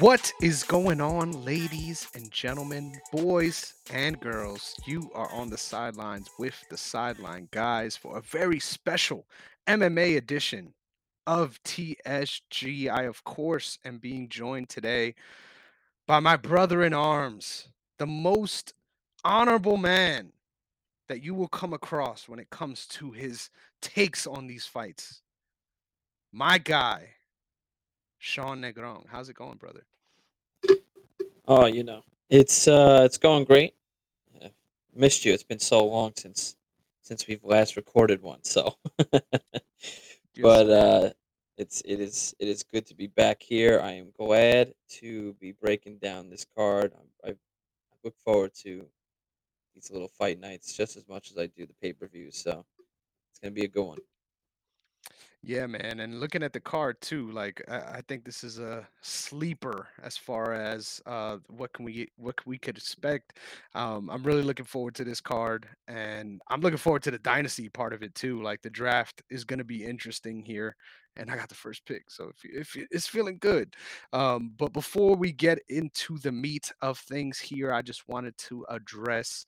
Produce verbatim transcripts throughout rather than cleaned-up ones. What is going on, ladies and gentlemen, boys and girls? You are on the sidelines with the Sideline Guys for a very special M M A edition of T S G. I, of course, am being joined today by my brother in arms, the most honorable man that you will come across when it comes to his takes on these fights. My guy, Sean Negron. How's it going, brother? Oh, you know, it's uh, it's going great. I missed you. It's been so long since since we've last recorded one. So, but uh, it's it is it is good to be back here. I am glad to be breaking down this card. I, I look forward to these little fight nights just as much as I do the pay-per-views. So it's gonna be a good one. Yeah, man. And looking at the card, too, like, I think this is a sleeper as far as uh, what can we what we could expect. Um, I'm really looking forward to this card, and I'm looking forward to the dynasty part of it, too. Like, the draft is going to be interesting here, and I got the first pick, so if, if it's feeling good. Um, but before we get into the meat of things here, I just wanted to address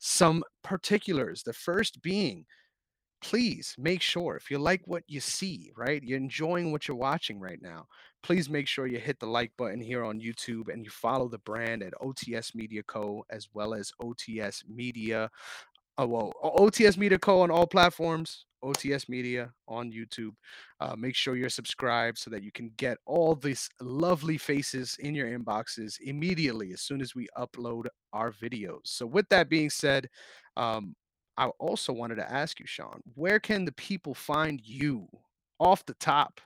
some particulars, the first being, please make sure if you like what you see, right, you're enjoying what you're watching right now, please make sure you hit the like button here on YouTube and you follow the brand at O T S Media Co. as well as O T S Media. Oh, well, O T S Media Co. on all platforms, O T S Media on YouTube. Uh, make sure you're subscribed so that you can get all these lovely faces in your inboxes immediately as soon as we upload our videos. So with that being said, um, I also wanted to ask you, Sean, where can the people find you off the top?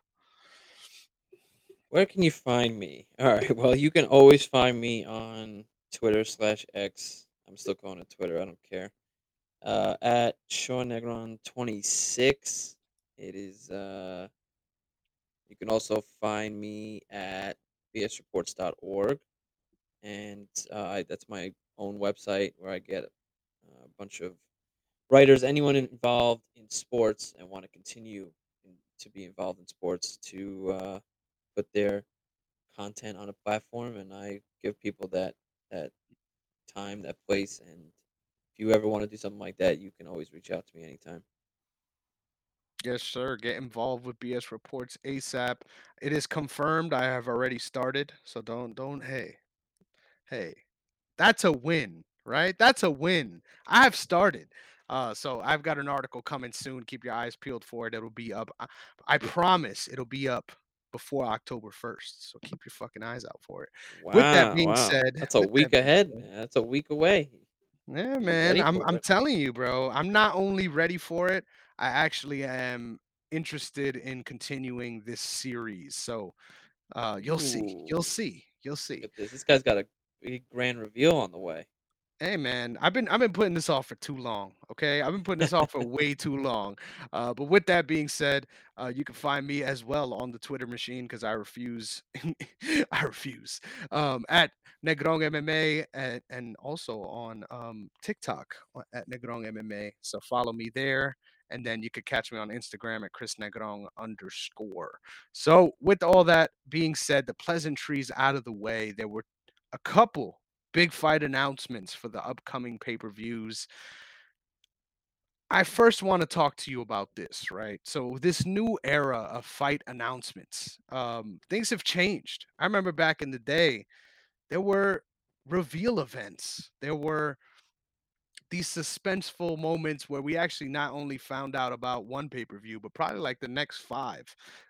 Where can you find me? All right. Well, you can always find me on Twitter slash X. I'm still calling it Twitter. I don't care. Uh, at Sean Negron twenty-six. It is. Uh, you can also find me at b s reports dot org. And uh, I, that's my own website where I get a bunch of writers, anyone involved in sports and want to continue in, to be involved in sports, to uh, put their content on a platform, and I give people that that time, that place. And if you ever want to do something like that, you can always reach out to me anytime. Yes, sir. Get involved with B S Reports ASAP. It is confirmed. I have already started, so don't don't. Hey, hey, that's a win, right? That's a win. I have started. Uh, so I've got an article coming soon. Keep your eyes peeled for it. It'll be up. I, I promise it'll be up before October first. So keep your fucking eyes out for it. Wow, with that being wow. said, that's a week that ahead. Said, man. That's a week away. Yeah, man. I'm I'm it. telling you, bro. I'm not only ready for it. I actually am interested in continuing this series. So uh, you'll Ooh. see. You'll see. You'll see. This. this guy's got a big grand reveal on the way. Hey man, I've been I've been putting this off for too long. Okay, I've been putting this off for way too long. Uh, but with that being said, uh, you can find me as well on the Twitter machine because I refuse, I refuse um, at Negron M M A and, and also on um, TikTok at Negron M M A. So follow me there, and then you could catch me on Instagram at Chris Negron underscore. So with all that being said, the pleasantries out of the way, there were a couple big fight announcements for the upcoming pay-per-views. I first want to talk to you about this, right? So this new era of fight announcements, um, things have changed. I remember back in the day, there were reveal events. There were these suspenseful moments where we actually not only found out about one pay-per-view, but probably like the next five.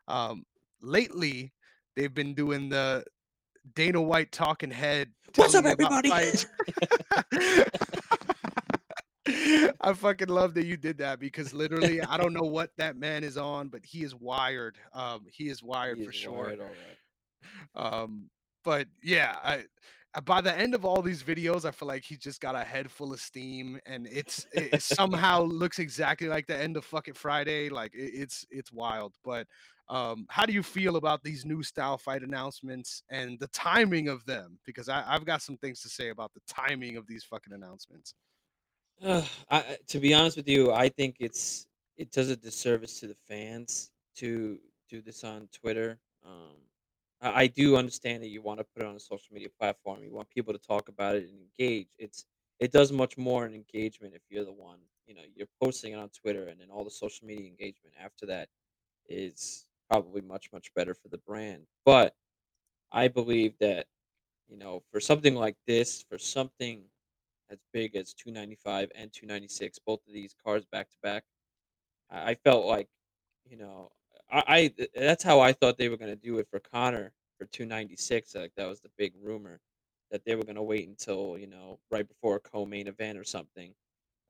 Um, lately, they've been doing the Dana White talking head. What's up, everybody? I fucking love that you did that because literally, I don't know what that man is on, but he is wired. Um, he is wired he for is sure. Wired, all right. Um, but yeah, I. By the end of all these videos, I feel like he's just got a head full of steam, and it's it somehow looks exactly like the end of fucking Friday. Like it, it's it's wild. But um, how do you feel about these new style fight announcements and the timing of them? Because I, I've got some things to say about the timing of these fucking announcements. Uh, I, to be honest with you, I think it's it does a disservice to the fans to do this on Twitter. Um, I do understand that you want to put it on a social media platform. You want people to talk about it and engage. It's it does much more in engagement if you're the one, you know, you're posting it on Twitter, and then all the social media engagement after that is probably much, much better for the brand. But I believe that, you know, for something like this, for something as big as two ninety-five and two ninety-six, both of these cards back to back, I felt like, you know, I, I that's how I thought they were going to do it for Conor for two ninety-six. Like, that was the big rumor, that they were going to wait until, you know, right before a co-main event or something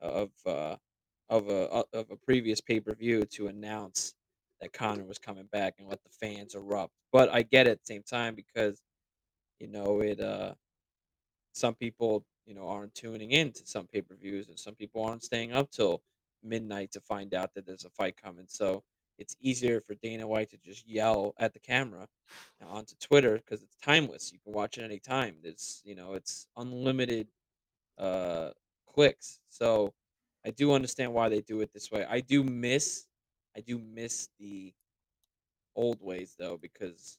of uh, of a of a previous pay-per-view to announce that Conor was coming back and let the fans erupt. But I get it at the same time, because, you know, it uh, some people, you know, aren't tuning in to some pay-per-views, and some people aren't staying up till midnight to find out that there's a fight coming. So it's easier for Dana White to just yell at the camera onto Twitter, because it's timeless. You can watch it anytime. There's, you know, it's unlimited uh, clicks. So I do understand why they do it this way. I do miss, I do miss the old ways, though, because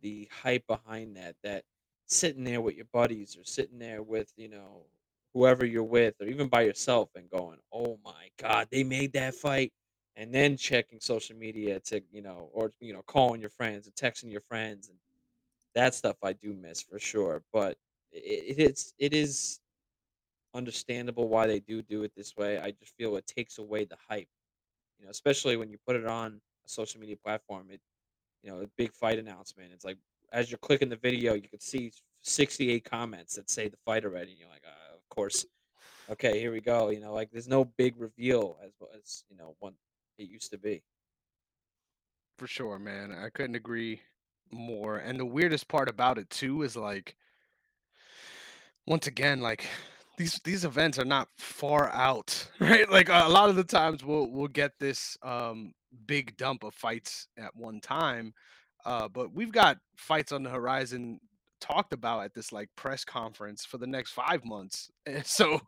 the hype behind that, that sitting there with your buddies, or sitting there with, you know, whoever you're with, or even by yourself, and going, oh my God, they made that fight. And then checking social media to, you know, or, you know, calling your friends and texting your friends. And that stuff I do miss for sure. But it, it's, it is understandable why they do do it this way. I just feel it takes away the hype, you know, especially when you put it on a social media platform. It, you know, a big fight announcement. It's like, as you're clicking the video, you can see sixty-eight comments that say the fight already. And you're like, uh, of course. Okay, here we go. You know, like, there's no big reveal as, as you know, one, it used to be. For sure, man. I couldn't agree more. And the weirdest part about it too is, like, once again, like, these these events are not far out, right? Like, a lot of the times we'll we'll get this um big dump of fights at one time, uh but we've got fights on the horizon talked about at this, like, press conference for the next five months. And so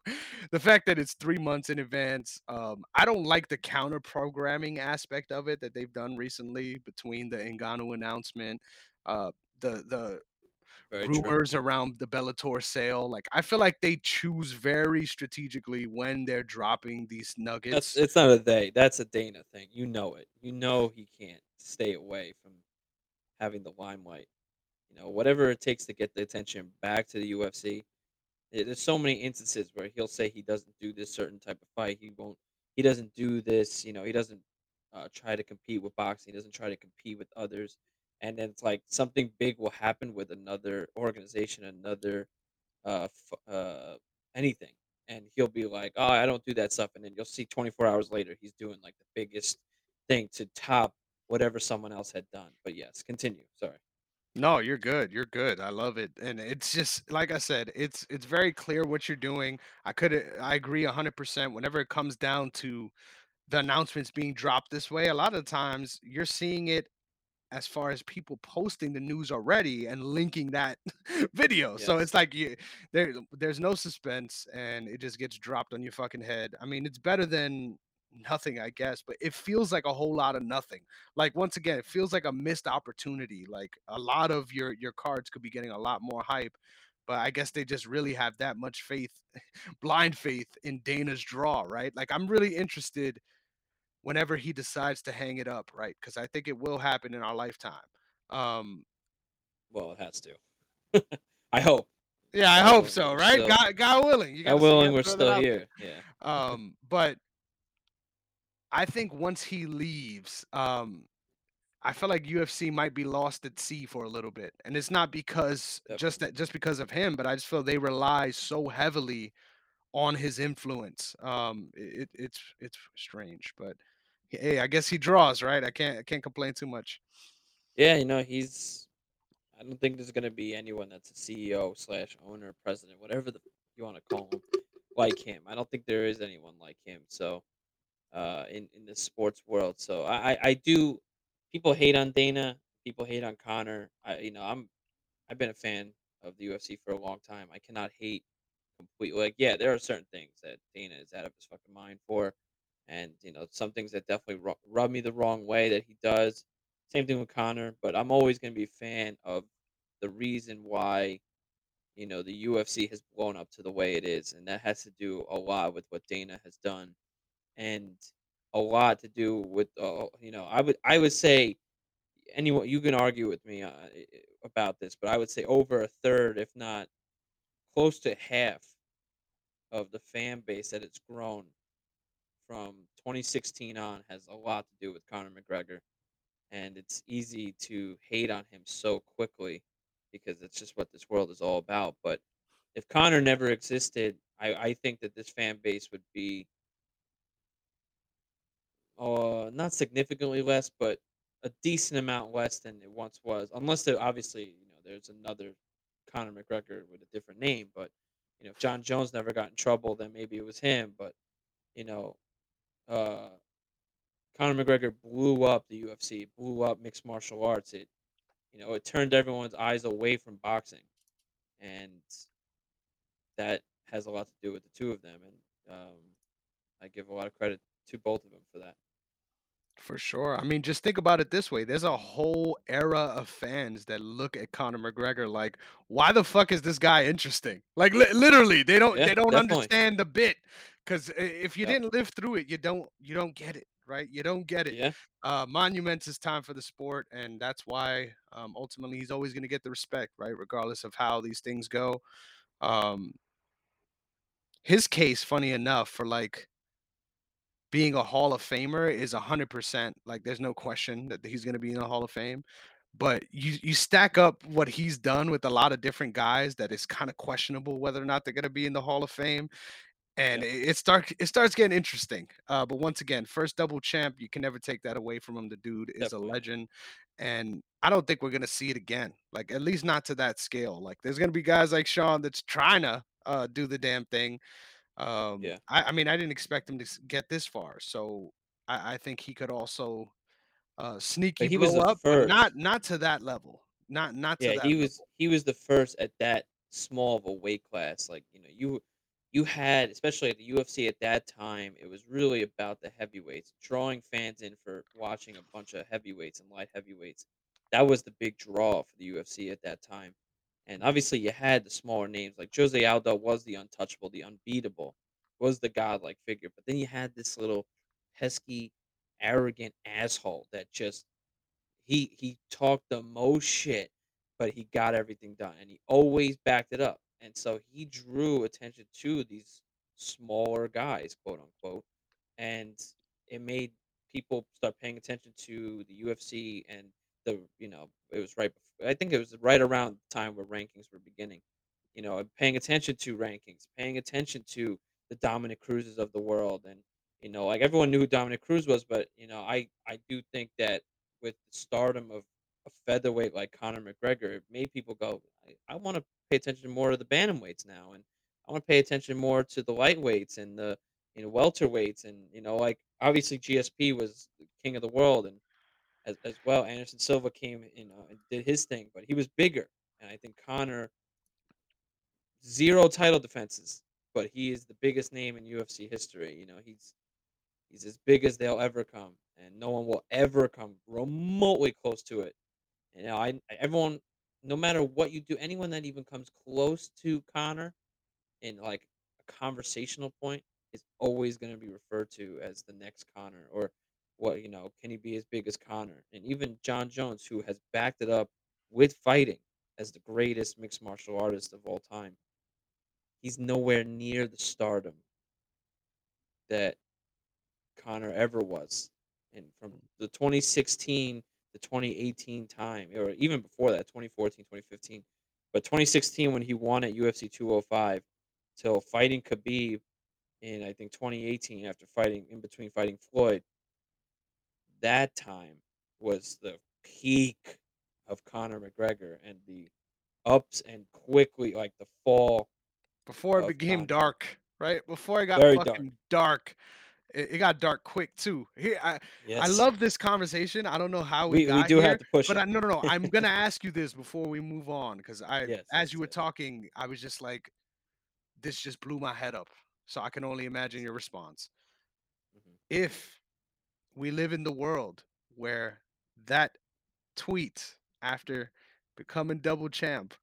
the fact that it's three months in advance, um I don't like the counter programming aspect of it that they've done recently, between the Ngannou announcement, uh the the very rumors true. Around the Bellator sale. Like, I feel like they choose very strategically when they're dropping these nuggets. That's, it's not a they, that's a Dana thing. You know it. You know he can't stay away from having the limelight. You know, whatever it takes to get the attention back to the U F C. It, there's so many instances where he'll say he doesn't do this certain type of fight. He won't. He doesn't do this. You know, he doesn't uh, try to compete with boxing. He doesn't try to compete with others. And then it's like something big will happen with another organization, another uh, f- uh, anything. And he'll be like, oh, I don't do that stuff. And then you'll see twenty-four hours later, he's doing like the biggest thing to top whatever someone else had done. But yes, continue. Sorry. No, you're good. You're good. I love it. And it's just, like I said, it's it's very clear what you're doing. I could I agree one hundred percent. Whenever it comes down to the announcements being dropped this way, a lot of times you're seeing it as far as people posting the news already and linking that video. Yes. So it's like, you, there there's no suspense, and it just gets dropped on your fucking head. I mean, it's better than nothing, I guess, but it feels like a whole lot of nothing. Like, once again, it feels like a missed opportunity. Like, a lot of your your cards could be getting a lot more hype, but I guess they just really have that much faith, blind faith in Dana's draw, right? Like, I'm really interested whenever he decides to hang it up, right? Because I think it will happen in our lifetime. Um, well, it has to. I hope. Yeah, I, I hope so, right? Still, God, God willing. You God willing, we're still here. Yeah. Um, but I think once he leaves, um, I feel like U F C might be lost at sea for a little bit, and it's not because Definitely. just that, just because of him, but I just feel they rely so heavily on his influence. Um, it, it's it's strange, but hey, I guess he draws, right? I can't I can't complain too much. Yeah, you know, he's. I don't think there's gonna be anyone that's a C E O slash owner, president, whatever the you want to call him, like him. I don't think there is anyone like him. So. Uh, in, in the sports world. So I, I, I do, people hate on Dana, people hate on Conor. I, you know, I'm, I've been a fan of the U F C for a long time. I cannot hate completely. Like, yeah, there are certain things that Dana is out of his fucking mind for. And, you know, some things that definitely ru- rub me the wrong way that he does. Same thing with Conor, but I'm always going to be a fan of the reason why, you know, the U F C has blown up to the way it is, and that has to do a lot with what Dana has done, and a lot to do with, uh, you know, I would I would say, anyone you can argue with me uh, about this, but I would say over a third, if not close to half, of the fan base that it's grown from twenty sixteen on has a lot to do with Conor McGregor, and it's easy to hate on him so quickly because it's just what this world is all about. But if Conor never existed, I, I think that this fan base would be uh, not significantly less, but a decent amount less than it once was, unless there, obviously, you know, there's another Conor McGregor with a different name. But you know, if John Jones never got in trouble, then maybe it was him. But you know, uh, Conor McGregor blew up the U F C, blew up mixed martial arts. It, you know, it turned everyone's eyes away from boxing, and that has a lot to do with the two of them. And um, I give a lot of credit to both of them for that. For sure. I mean, just think about it this way. There's a whole era of fans that look at Conor McGregor like, why the fuck is this guy interesting? Like, li- literally, they don't yeah, they don't definitely. understand the bit, because if you yeah. didn't live through it, you don't you don't get it, right? You don't get it. Yeah. Uh, monuments is time for the sport, and that's why um, ultimately he's always going to get the respect, right? Regardless of how these things go. Um, his case, funny enough, for like, being a Hall of Famer is one hundred percent. Like, there's no question that he's going to be in the Hall of Fame. But you you stack up what he's done with a lot of different guys that is kind of questionable whether or not they're going to be in the Hall of Fame. And yeah. it, it, start, it starts getting interesting. Uh, but once again, first double champ, you can never take that away from him. The dude is Definitely. a legend. And I don't think we're going to see it again. Like, at least not to that scale. Like, there's going to be guys like Sean that's trying to uh, do the damn thing. Um, yeah, I, I mean, I didn't expect him to get this far, so I, I think he could also uh, sneaky he blow up, first. but not not to that level, not not to yeah, that. Yeah, he level. was he was the first at that small of a weight class. Like, you know, you you had, especially at the U F C at that time, it was really about the heavyweights, drawing fans in for watching a bunch of heavyweights and light heavyweights. That was the big draw for the U F C at that time. And obviously you had the smaller names, like Jose Aldo was the untouchable, the unbeatable, was the godlike figure. But then you had this little pesky, arrogant asshole that just, he he talked the most shit, but he got everything done. And he always backed it up. And so he drew attention to these smaller guys, quote unquote. And it made people start paying attention to the U F C. And the, you know, it was right before, I think it was right around the time where rankings were beginning, you know, and paying attention to rankings, paying attention to the Dominic Cruzes of the world. And, you know, like, everyone knew who Dominic Cruz was, but, you know, I, I do think that with the stardom of a featherweight like Conor McGregor, it made people go, I, I want to pay attention more to the bantamweights now. And I want to pay attention more to the lightweights and the, you know, welterweights. And, you know, like, obviously G S P was the king of the world, and As, as well, Anderson Silva came, you know, and did his thing, but he was bigger. And I think Conor, zero title defenses, but he is the biggest name in U F C history. You know, he's he's as big as they'll ever come, and no one will ever come remotely close to it. You know, I everyone, no matter what you do, anyone that even comes close to Conor in like a conversational point is always going to be referred to as the next Conor, or what, you know, can he be as big as Conor? And even John Jones, who has backed it up with fighting as the greatest mixed martial artist of all time, he's nowhere near the stardom that Conor ever was. And from the twenty sixteen to twenty eighteen time, or even before that, twenty fourteen, twenty fifteen, but twenty sixteen when he won at U F C two oh five till fighting Khabib in, I think, twenty eighteen after fighting, in between fighting Floyd, that time was the peak of Conor McGregor, and the ups and quickly, like, the fall. Before it became Conor. dark, right? Before it got Very fucking dark. dark. It, it got dark quick, too. Here, I yes. I love this conversation. I don't know how we, we got here. We do here, have to push but it. I, no, no, no. I'm going to ask you this before we move on, because I, yes, as you were it. talking, I was just like, this just blew my head up. So I can only imagine your response. Mm-hmm. If we live in the world where that tweets after becoming double champ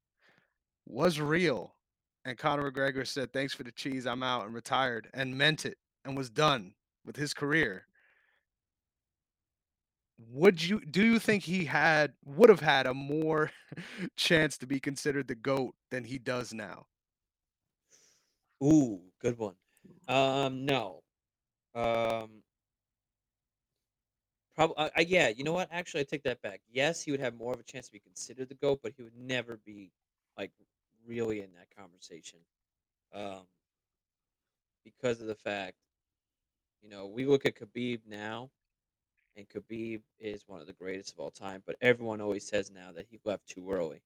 was real. And Conor McGregor said, "Thanks for the cheese. I'm out," and retired and meant it and was done with his career. Would you do you think he had would have had a more chance to be considered the GOAT than he does now? Ooh, good one. Um, no. Um, probably. Uh, yeah. You know what? Actually, I take that back. Yes, he would have more of a chance to be considered the GOAT, but he would never be like really in that conversation, um, because of the fact, you know, we look at Khabib now. And Khabib is one of the greatest of all time, but everyone always says now that he left too early.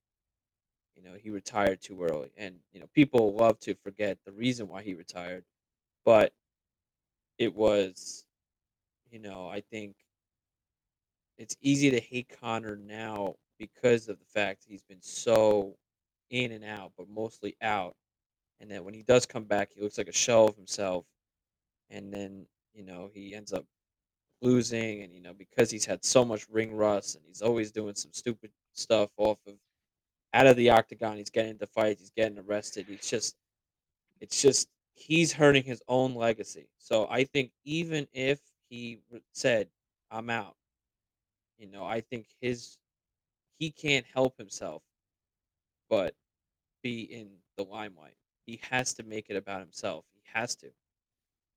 You know, he retired too early. And, you know, people love to forget the reason why he retired. But it was, you know, I think it's easy to hate Conor now because of the fact he's been so in and out, but mostly out. And then when he does come back, he looks like a shell of himself. And then, you know, he ends up losing, and you know, because he's had so much ring rust and he's always doing some stupid stuff off of out of the octagon. He's getting into fights, he's getting arrested. He's just it's just he's hurting his own legacy. So I think even if he said, "I'm out," you know, I think his he can't help himself but be in the limelight. He has to make it about himself. He has to.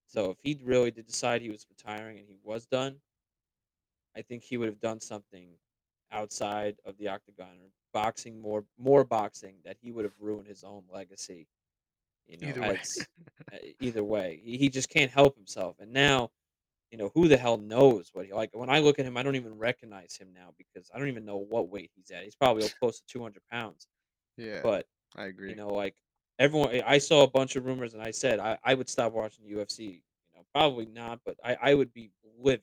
So if he really did decide he was retiring and he was done, I think he would have done something outside of the octagon or boxing, more more boxing, that he would have ruined his own legacy. You know, either way. either way. He, he just can't help himself. And now, you know, who the hell knows what he like. When I look at him, I don't even recognize him now because I don't even know what weight he's at. He's probably close to two hundred pounds. Yeah, but I agree. You know, like, everyone, I saw a bunch of rumors, and I said I, I would stop watching the U F C. You know, probably not, but I, I would be livid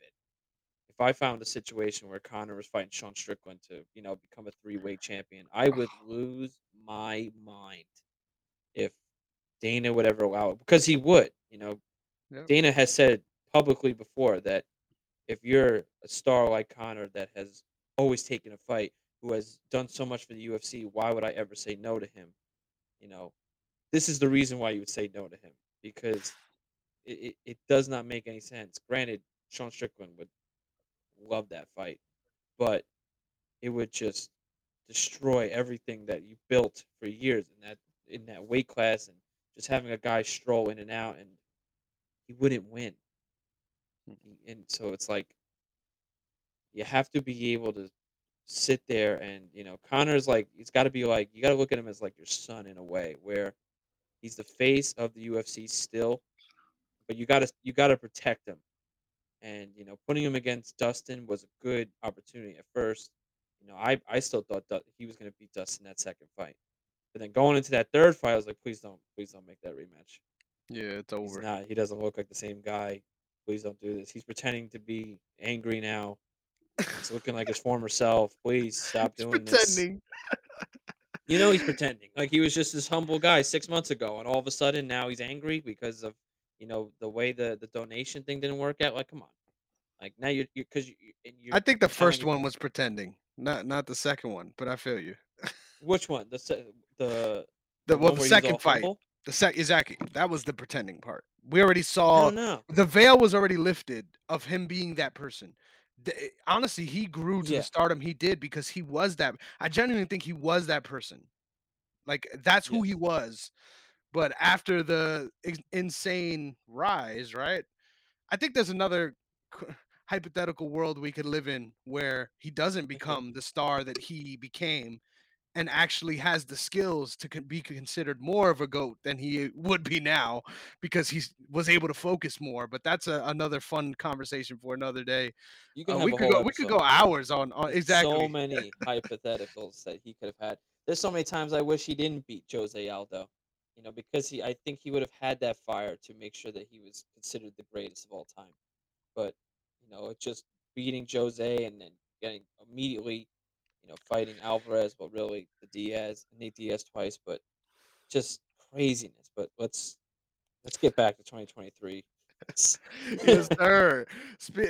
if I found a situation where Conor was fighting Sean Strickland to, you know, become a three-way champion. I would lose my mind if Dana would ever allow it, because he would. You know, yep. Dana has said publicly before that if you're a star like Conor that has always taken a fight, who has done so much for the U F C, why would I ever say no to him? You know. This is the reason why you would say no to him, because it, it, it does not make any sense. Granted, Sean Strickland would love that fight, but it would just destroy everything that you built for years in that in that weight class, and just having a guy stroll in and out, and he wouldn't win. And so it's like you have to be able to sit there and, you know, Conor's like, it's got to be like, you got to look at him as like your son in a way where he's the face of the U F C still, but you gotta you gotta protect him. And you know, putting him against Dustin was a good opportunity at first. You know, I, I still thought that he was gonna beat Dustin that second fight, but then going into that third fight, I was like, please don't, please don't make that rematch. Yeah, it's over. He's not, he doesn't look like the same guy. Please don't do this. He's pretending to be angry now. He's looking like his former self. Please stop doing pretending. this. Pretending. You know, he's pretending. Like, he was just this humble guy six months ago, and all of a sudden now he's angry because of, you know, the way the, the donation thing didn't work out. Like, come on. Like, now you're – because you, you're – I think the first one was pretending, not not the second one, but I feel you. Which one? The the, the Well, the second fight. Humble? The sec- Exactly. That was the pretending part. We already saw – the veil was already lifted of him being that person. Honestly, he grew to yeah. the stardom he did because he was that. I genuinely think he was that person. Like, that's who yeah. he was. But after the insane rise, right? I think there's another hypothetical world we could live in where he doesn't become the star that he became and actually has the skills to be considered more of a GOAT than he would be now because he was able to focus more. But that's a, another fun conversation for another day. You can uh, have we, a could whole go, we could go hours on, on exactly. So many hypotheticals that he could have had. There's so many times I wish he didn't beat Jose Aldo, you know, because he, I think he would have had that fire to make sure that he was considered the greatest of all time. But, you know, just beating Jose and then getting immediately, you know, fighting Alvarez, but really the Diaz, Nate Diaz twice, but just craziness. But let's let's get back to twenty twenty-three. Yes, sir.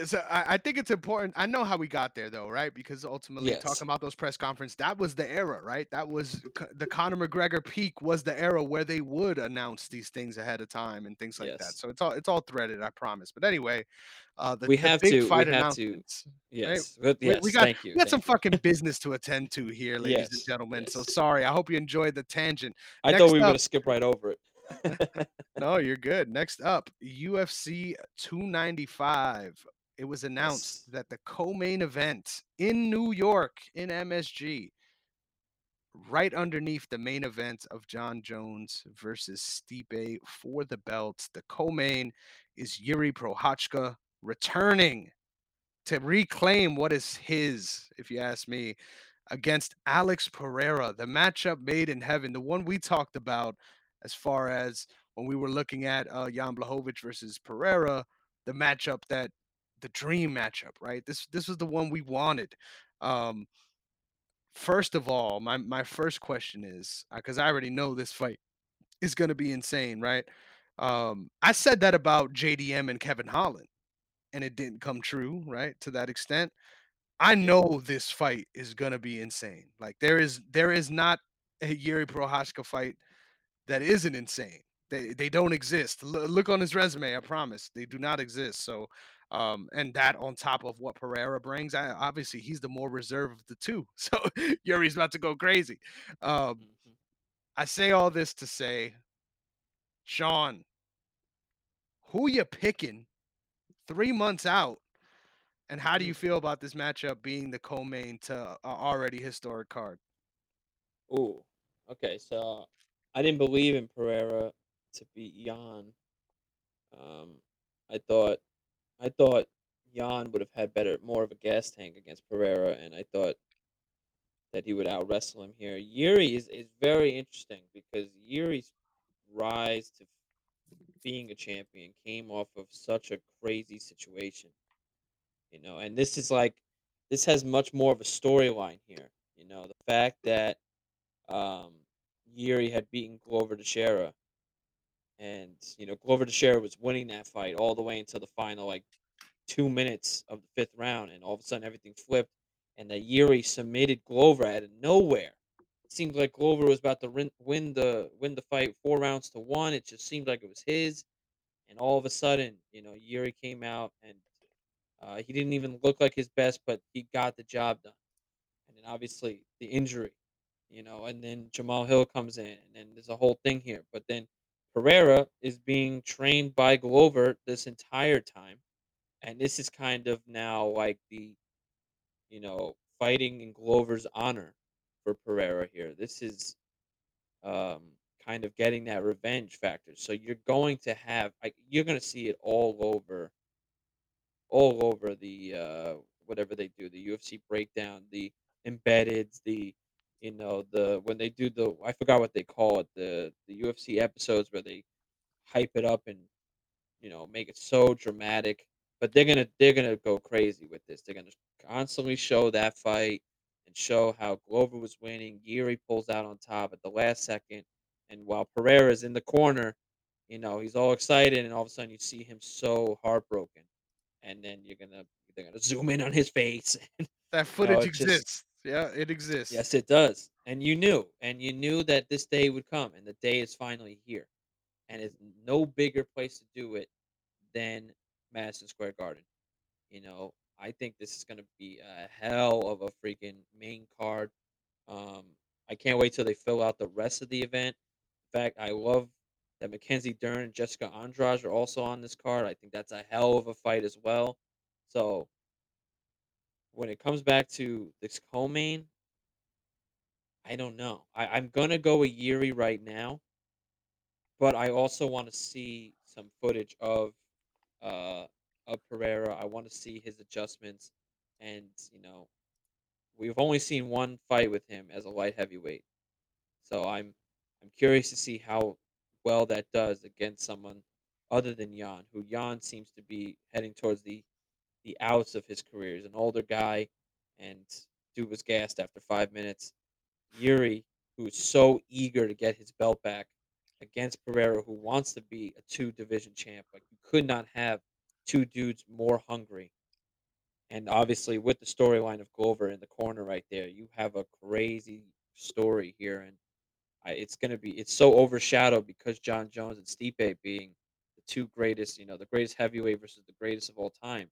So I think it's important. I know how we got there, though, right? Because ultimately, yes. talking about those press conferences, that was the era, right? That was the Conor McGregor peak, was the era where they would announce these things ahead of time and things like yes. that. So it's all it's all threaded, I promise. But anyway, uh, the, we have the big to, fight we have to. Yes, right? yes. We, we got, thank you. We got thank some you. fucking business to attend to here, ladies yes. and gentlemen. Yes. So sorry. I hope you enjoyed the tangent. I Next thought we were going to skip right over it. No, you're good. Next up, U F C two ninety-five. It was announced yes. that the co-main event in New York in M S G, right underneath the main event of John Jones versus Stipe for the belt, the co-main is Jiří Procházka returning to reclaim what is his, if you ask me, against Alex Pereira, the matchup made in heaven, the one we talked about. As far as when we were looking at uh, Jan Błachowicz versus Pereira, the matchup that the dream matchup, right? This this was the one we wanted. Um, first of all, my my first question is, because I already know this fight is going to be insane, right? Um, I said that about J D M and Kevin Holland, and it didn't come true, right? To that extent, I know this fight is going to be insane. Like there is there is not a Jiří Procházka fight that isn't insane. They they don't exist. L- look on his resume. I promise they do not exist. So, um, and that on top of what Pereira brings, I, obviously he's the more reserved of the two. So Yuri's about to go crazy. Um, I say all this to say, Sean, who you picking three months out, and how do you feel about this matchup being the co-main to an already historic card? Ooh, okay, so. I didn't believe in Pereira to beat Jan. Um, I thought, I thought Jan would have had better, more of a gas tank against Pereira, and I thought that he would out wrestle him here. Jiří is, is very interesting because Yuri's rise to being a champion came off of such a crazy situation, you know. And this is like, this has much more of a storyline here, you know. The fact that. Um, Jiří had beaten Glover Teixeira, and you know Glover Teixeira was winning that fight all the way until the final, like two minutes of the fifth round, and all of a sudden everything flipped, and that Jiří submitted Glover out of nowhere. It seemed like Glover was about to win, win the win the fight four rounds to one. It just seemed like it was his, and all of a sudden, you know, Jiří came out and uh, he didn't even look like his best, but he got the job done. And then obviously the injury. You know, and then Jamal Hill comes in, and then there's a whole thing here. But then Pereira is being trained by Glover this entire time, and this is kind of now like the, you know, fighting in Glover's honor for Pereira here. This is um, kind of getting that revenge factor. So you're going to have, like, you're going to see it all over, all over the uh, whatever they do, the U F C breakdown, the embeddeds, the You know, the when they do the, I forgot what they call it, the, the U F C episodes where they hype it up and, you know, make it so dramatic. But they're gonna they're gonna go crazy with this. They're gonna constantly show that fight and show how Glover was winning. Jiří pulls out on top at the last second, and while Pereira's in the corner, you know, he's all excited, and all of a sudden you see him so heartbroken, and then you're gonna they're gonna zoom in on his face. And, that footage you know, exists. Just, Yeah, it exists. Yes, it does. And you knew. And you knew that this day would come. And the day is finally here. And it's no bigger place to do it than Madison Square Garden. You know, I think this is going to be a hell of a freaking main card. Um, I can't wait till they fill out the rest of the event. In fact, I love that Mackenzie Dern and Jessica Andrade are also on this card. I think that's a hell of a fight as well. So... when it comes back to this co-main, I don't know. I, I'm going to go with Jiří right now, but I also want to see some footage of uh, of Pereira. I want to see his adjustments. And, you know, we've only seen one fight with him as a light heavyweight. So I'm I'm curious to see how well that does against someone other than Jan, who Jan seems to be heading towards the the outs of his career. He's an older guy, and dude was gassed after five minutes. Jiří, who is so eager to get his belt back, against Pereira, who wants to be a two-division champ. Like, you could not have two dudes more hungry. And obviously, with the storyline of Glover in the corner right there, you have a crazy story here. And I, it's going to be, it's so overshadowed because John Jones and Stipe being the two greatest, you know, the greatest heavyweight versus the greatest of all time.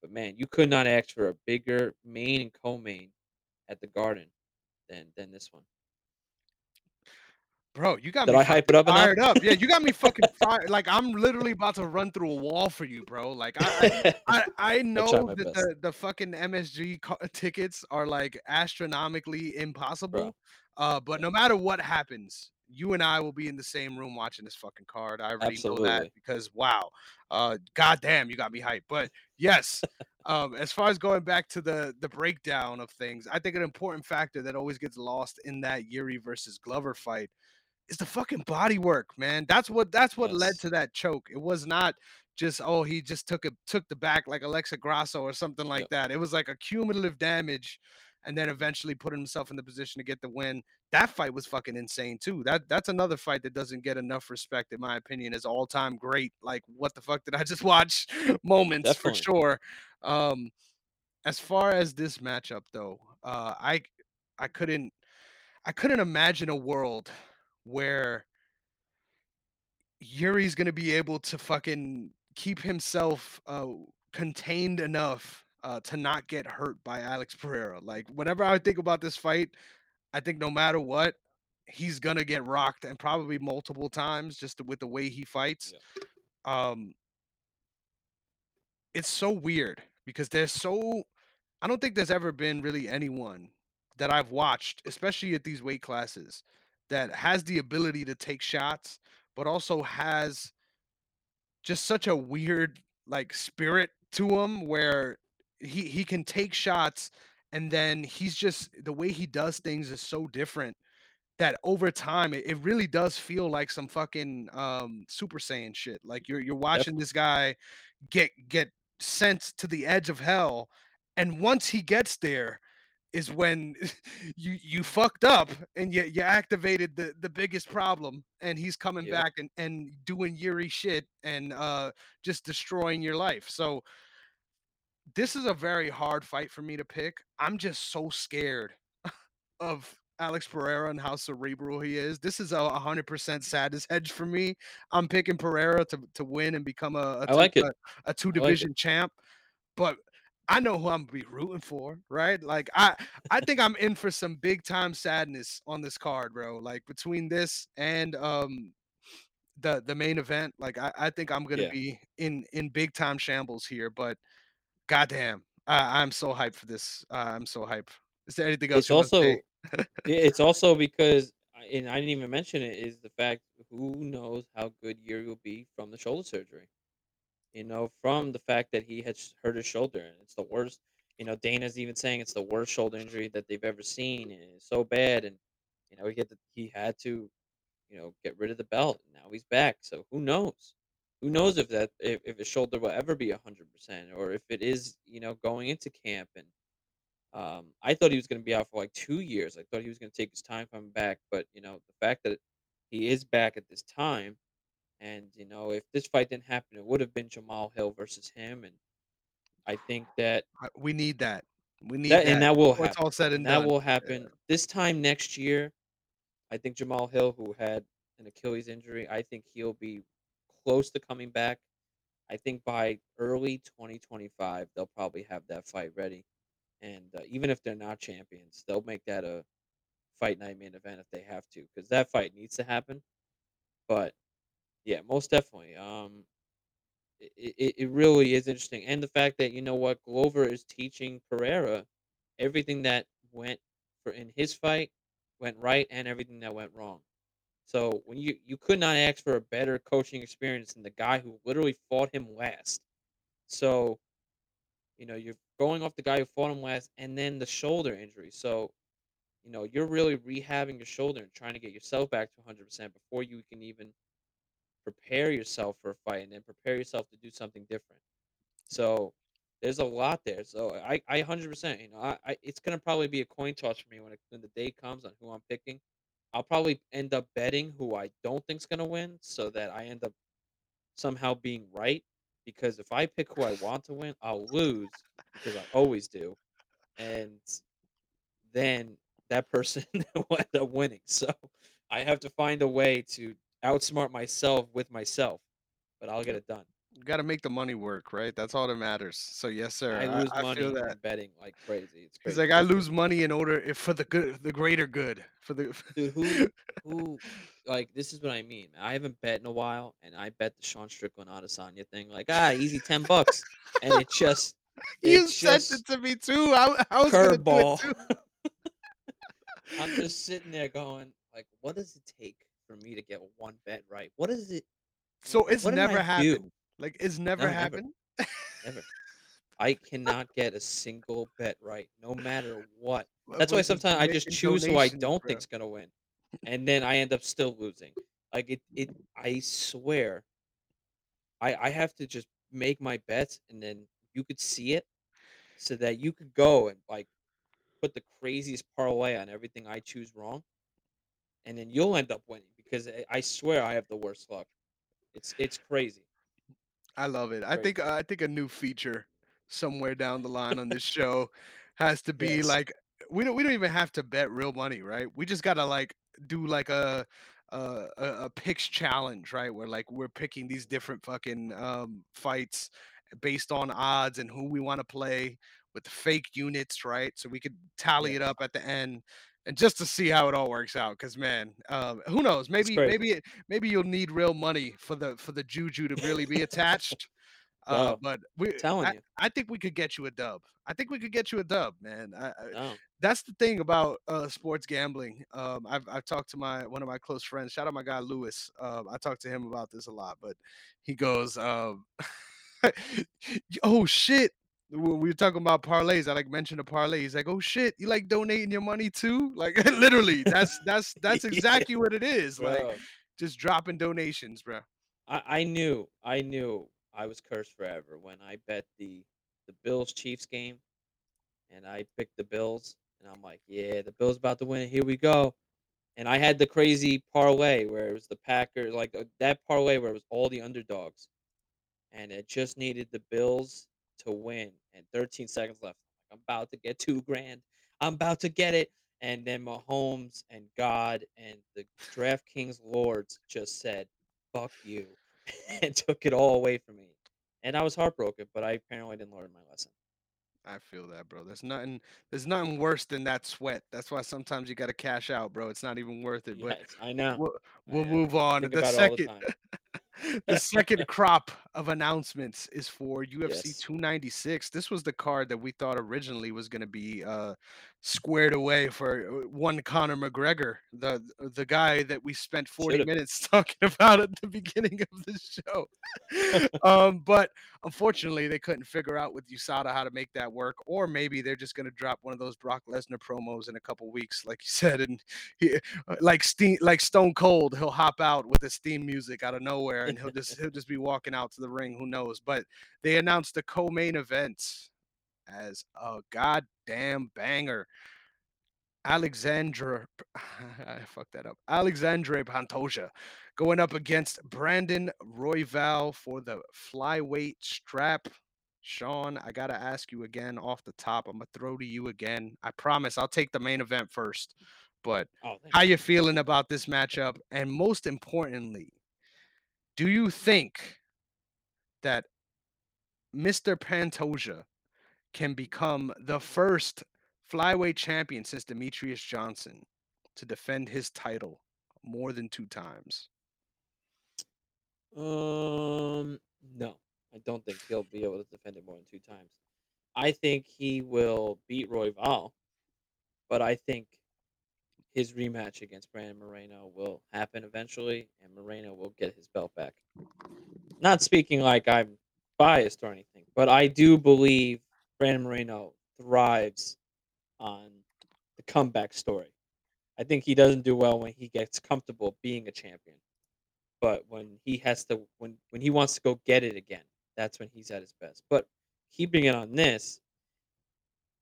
But, man, you could not ask for a bigger main and co-main at the Garden than than this one. Bro, you got Did me I hype it up fired enough? up. Yeah, you got me fucking fired. Like, I'm literally about to run through a wall for you, bro. Like, I I, I know that the, the fucking M S G tickets are, like, astronomically impossible. Bro. Uh, But no matter what happens, you and I will be in the same room watching this fucking card. I already Absolutely. know that because, wow. Uh, goddamn, you got me hyped. But, yes. Um, as far as going back to the, the breakdown of things, I think an important factor that always gets lost in that Jiří versus Glover fight is the fucking body work, man. That's what that's what yes. led to that choke. It was not just, oh, he just took it took the back like Alexa Grasso or something like yep. that. It was like a cumulative damage, and then eventually put himself in the position to get the win. That fight was fucking insane too. That that's another fight that doesn't get enough respect, in my opinion, as all-time great. Like, what the fuck did I just watch? Moments Definitely. for sure. Um, as far as this matchup though, uh, I I couldn't I couldn't imagine a world where Yuri's going to be able to fucking keep himself uh, contained enough uh, to not get hurt by Alex Pereira. Like, whenever I think about this fight, I think no matter what, he's going to get rocked, and probably multiple times, just with the way he fights. Yeah. Um, it's so weird because there's so... I don't think there's ever been really anyone that I've watched, especially at these weight classes, that has the ability to take shots, but also has just such a weird, like, spirit to him where he, he can take shots, and then he's just, the way he does things is so different that over time, it, it really does feel like some fucking um, Super Saiyan shit. Like, you're you're watching Yep. this guy get get sent to the edge of hell, and once he gets there, is when you you fucked up and you, you activated the, the biggest problem, and he's coming yeah. back and, and doing Jiří shit and uh, just destroying your life. So this is a very hard fight for me to pick. I'm just so scared of Alex Pereira and how cerebral he is. This is a one hundred percent saddest hedge for me. I'm picking Pereira to, to win and become a, a, two, like a, a two-division like champ. But I know who I'm going to be rooting for, right? Like, I, I think I'm in for some big-time sadness on this card, bro. Like, between this and um, the the main event, like, I, I think I'm going to yeah. be in, in big-time shambles here. But, goddamn, I, I'm so hyped for this. Uh, I'm so hyped. Is there anything else it's you also, want to say? It's also because, and I didn't even mention it, is the fact who knows how good Jiří will be from the shoulder surgery. You know, from the fact that he had hurt his shoulder, and it's the worst. You know, Dana's even saying it's the worst shoulder injury that they've ever seen, and it's so bad. And you know, he had to, he had to, you know, get rid of the belt. And now he's back, so who knows? Who knows if that if, if his shoulder will ever be a hundred percent, or if it is, you know, going into camp. And um, I thought he was going to be out for like two years. I thought he was going to take his time coming back, but you know, the fact that he is back at this time. And, you know, if this fight didn't happen, it would have been Jamal Hill versus him. And I think that... We need that. We need that. that. And that will happen. It's all said and done. That will happen. Yeah. This time next year, I think Jamal Hill, who had an Achilles injury, I think he'll be close to coming back. I think by early twenty twenty-five, they'll probably have that fight ready. And uh, even if they're not champions, they'll make that a fight night main event if they have to. Because that fight needs to happen. But... yeah, most definitely. Um, it, it, it really is interesting. And the fact that, you know what, Glover is teaching Pereira everything that went for in his fight went right and everything that went wrong. So when you, you could not ask for a better coaching experience than the guy who literally fought him last. So, you know, you're going off the guy who fought him last and then the shoulder injury. So, you know, you're really rehabbing your shoulder and trying to get yourself back to one hundred percent before you can even prepare yourself for a fight and then prepare yourself to do something different. So there's a lot there. So I, I one hundred percent, you know, I, I it's going to probably be a coin toss for me when, it, when the day comes on who I'm picking. I'll probably end up betting who I don't think's going to win so that I end up somehow being right. Because if I pick who I want to win, I'll lose because I always do. And then that person will end up winning. So I have to find a way to outsmart myself with myself, but I'll get it done. You got to make the money work, right? That's all that matters. So yes, sir. I lose I, money I feel that. betting like crazy. It's crazy. It's like I lose money in order if for the good, the greater good. For the Dude, who, who, like this is what I mean. I haven't bet in a while, and I bet the Sean Strickland Adesanya thing. Like ah, easy ten bucks, and it just it you just sent it to me too. I, I was curveball. I'm just sitting there going, like, what does it take for me to get one bet right? What is it? So it's never happened. Do? Like, it's never no, happened. Never. never. I cannot get a single bet right, no matter what. That's why sometimes I just choose who I don't think's gonna win, and then I end up still losing. Like it, it. I swear, I I have to just make my bets, and then you could see it, so that you could go and like put the craziest parlay on everything I choose wrong, and then you'll end up winning because I swear I have the worst luck. It's it's crazy. I love it. I think uh, I think a new feature somewhere down the line on this show has to be yes. like we don't we don't even have to bet real money, right? We just gotta like do like a a, a picks challenge, right? Where like we're picking these different fucking um, fights based on odds and who we want to play with the fake units, right? So we could tally yeah. it up at the end. And just to see how it all works out, because man, um, who knows? Maybe, maybe, maybe you'll need real money for the for the juju to really be attached. uh, wow. But we, telling I, you. I think we could get you a dub. I think we could get you a dub, man. I, oh. I, that's the thing about uh, sports gambling. Um, I've I've talked to my one of my close friends. Shout out my guy Lewis. Um, I talk to him about this a lot, but he goes, um, "Oh shit." When we were talking about parlays, I like mentioned a parlay. He's like, "Oh shit, you like donating your money too?" Like literally, that's that's that's exactly yeah. what it is. Like bro. Just dropping donations, bro. I, I knew, I knew, I was cursed forever when I bet the the Bills Chiefs game, and I picked the Bills, and I'm like, "Yeah, the Bills about to win it. Here we go." And I had the crazy parlay where it was the Packers, like that parlay where it was all the underdogs, and it just needed the Bills to win, and thirteen seconds left. I'm about to get two grand. I'm about to get it. And then Mahomes and God and the DraftKings lords just said, "Fuck you," and took it all away from me. And I was heartbroken, but I apparently didn't learn my lesson. I feel that, bro. There's nothing. There's nothing worse than that sweat. That's why sometimes you gotta cash out, bro. It's not even worth it. Yes, but I know. We'll, we'll I know. move on. The second. The second crop of announcements is for U F C yes. two ninety-six. This was the card that we thought originally was going to be uh, squared away for one Conor McGregor, the the guy that we spent forty Should've. minutes talking about at the beginning of the show. um, but unfortunately, they couldn't figure out with U S A D A how to make that work, or maybe they're just going to drop one of those Brock Lesnar promos in a couple weeks, like you said, and he, like steam, like Stone Cold, he'll hop out with his theme music out of nowhere. And he'll just he'll just be walking out to the ring. Who knows? But they announced the co-main event as a goddamn banger. Alexandra, I fucked that up. Alexandre Pantoja going up against Brandon Royval for the flyweight strap. Sean, I gotta ask you again off the top. I'm gonna throw to you again. I promise. I'll take the main event first. But oh, how you feeling about this matchup? And most importantly, do you think that Mister Pantoja can become the first flyweight champion since Demetrius Johnson to defend his title more than two times? Um, no, I don't think he'll be able to defend it more than two times. I think he will beat Royval, but I think his rematch against Brandon Moreno will happen eventually, and Moreno will get his belt back. Not speaking like I'm biased or anything, but I do believe Brandon Moreno thrives on the comeback story. I think he doesn't do well when he gets comfortable being a champion, but when he has to, when, when he wants to go get it again, that's when he's at his best. But keeping it on this,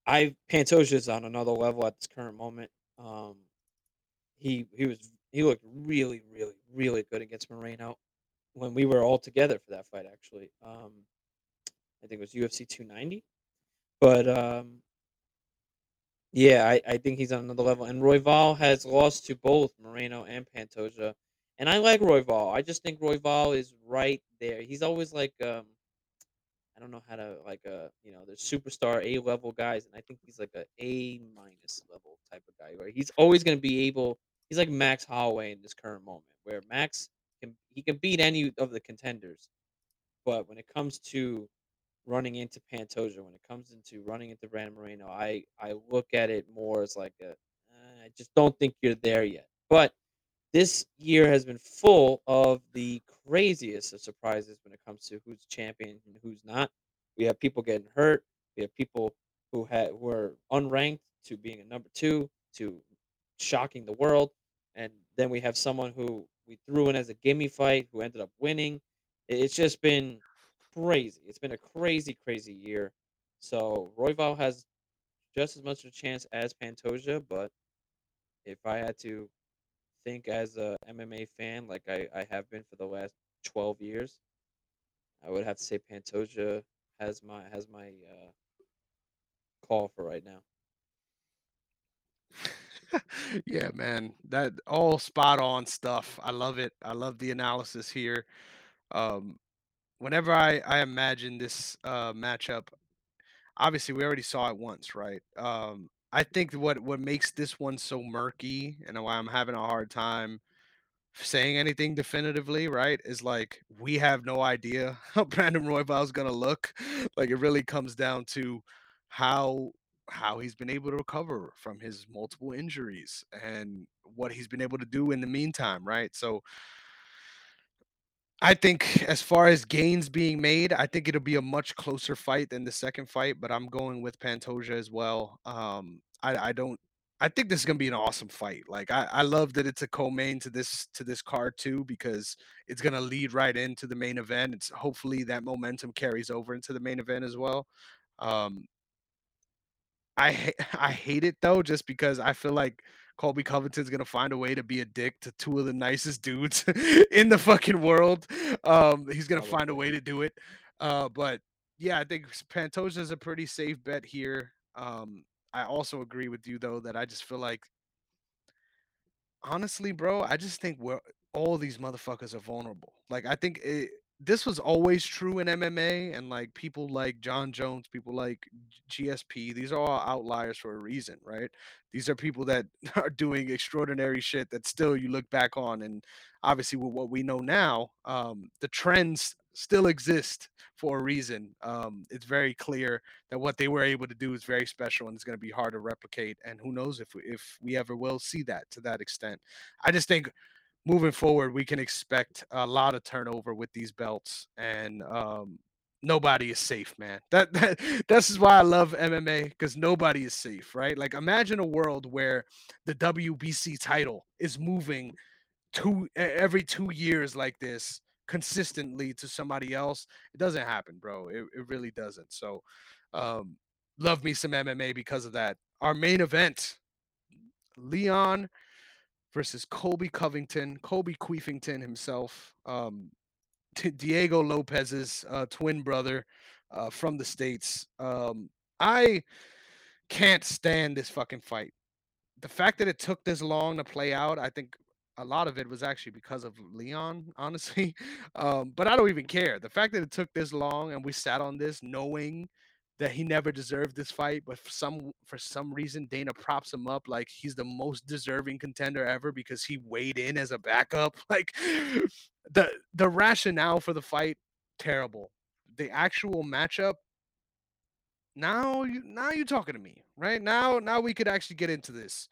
I Pantoja's on another level at this current moment. Um, he he was he looked really, really, really good against Moreno when we were all together for that fight, actually. Um, I think it was U F C two ninety. But, um, yeah, I, I think he's on another level. And Royval has lost to both Moreno and Pantoja. And I like Royval. I just think Royval is right there. He's always like, um, I don't know how to, like, a, you know, there's superstar A-level guys. And I think he's like a A-minus level type of guy, where he's always going to be able, he's like Max Holloway in this current moment, where Max, can he can beat any of the contenders. But when it comes to running into Pantoja, when it comes into running into Brandon Moreno, I, I look at it more as like a, uh, I just don't think you're there yet. But this year has been full of the craziest of surprises when it comes to who's champion and who's not. We have people getting hurt. We have people who had were unranked to being a number two, to shocking the world. And then we have someone who we threw in as a gimme fight who ended up winning. It's just been crazy. It's been a crazy, crazy year. So Royval has just as much of a chance as Pantoja, but if I had to think as a M M A fan, like I, I have been for the last twelve years, I would have to say Pantoja has my has my uh, call for right now. Yeah, man, that all spot on stuff. I love it. I love the analysis here. Um, whenever I, I imagine this uh, matchup, obviously we already saw it once, right? Um, I think what, what makes this one so murky and why I'm having a hard time saying anything definitively, right, is like we have no idea how Brandon Royval is going to look. Like it really comes down to how how he's been able to recover from his multiple injuries and what he's been able to do in the meantime, right? So I think as far as gains being made, I think it'll be a much closer fight than the second fight, but I'm going with Pantoja as well. Um, I, I don't, I think this is going to be an awesome fight. Like I, I love that it's a co-main to this, to this card too, because it's going to lead right into the main event. It's hopefully that momentum carries over into the main event as well. Um, I, I hate it though, just because I feel like Colby Covington's going to find a way to be a dick to two of the nicest dudes in the fucking world. Um, he's going to find a way to do it. Uh, but, yeah, I think Pantoja is a pretty safe bet here. Um, I also agree with you, though, that I just feel like, honestly, bro, I just think we're, all these motherfuckers are vulnerable. Like, I think it, this was always true in M M A, and, like, people like John Jones, people like G S P, these are all outliers for a reason, right? These are people that are doing extraordinary shit that still you look back on. And obviously with what we know now, um, the trends still exist for a reason. Um, it's very clear that what they were able to do is very special and it's going to be hard to replicate. And who knows if we, if we ever will see that to that extent. I just think moving forward, we can expect a lot of turnover with these belts, and um, nobody is safe, man. That, that this is why I love M M A, because nobody is safe, right? Like imagine a world where the W B C title is moving two every two years like this consistently to somebody else. It doesn't happen, bro. It, it really doesn't. So um, love me some M M A because of that. Our main event, Leon versus Colby Covington, Colby Queefington himself. Um, Diego Lopez's uh, twin brother uh, from the States. Um, I can't stand this fucking fight. The fact that it took this long to play out, I think a lot of it was actually because of Leon, honestly. Um, but I don't even care. The fact that it took this long and we sat on this knowing that he never deserved this fight, but for some for some reason Dana props him up like he's the most deserving contender ever because he weighed in as a backup. Like the the rationale for the fight, terrible. The actual matchup, now you now you're talking to me, right? Now now we could actually get into this.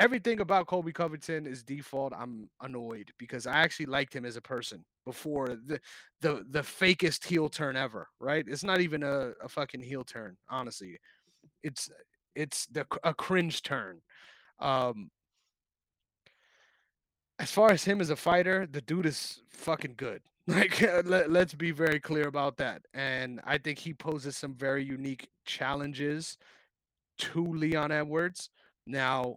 Everything about Colby Covington is default. I'm annoyed because I actually liked him as a person before the the, the fakest heel turn ever, right? It's not even a, a fucking heel turn, honestly. It's it's the a cringe turn. Um, as far as him as a fighter, the dude is fucking good. Like, let, let's be very clear about that. And I think he poses some very unique challenges to Leon Edwards. Now,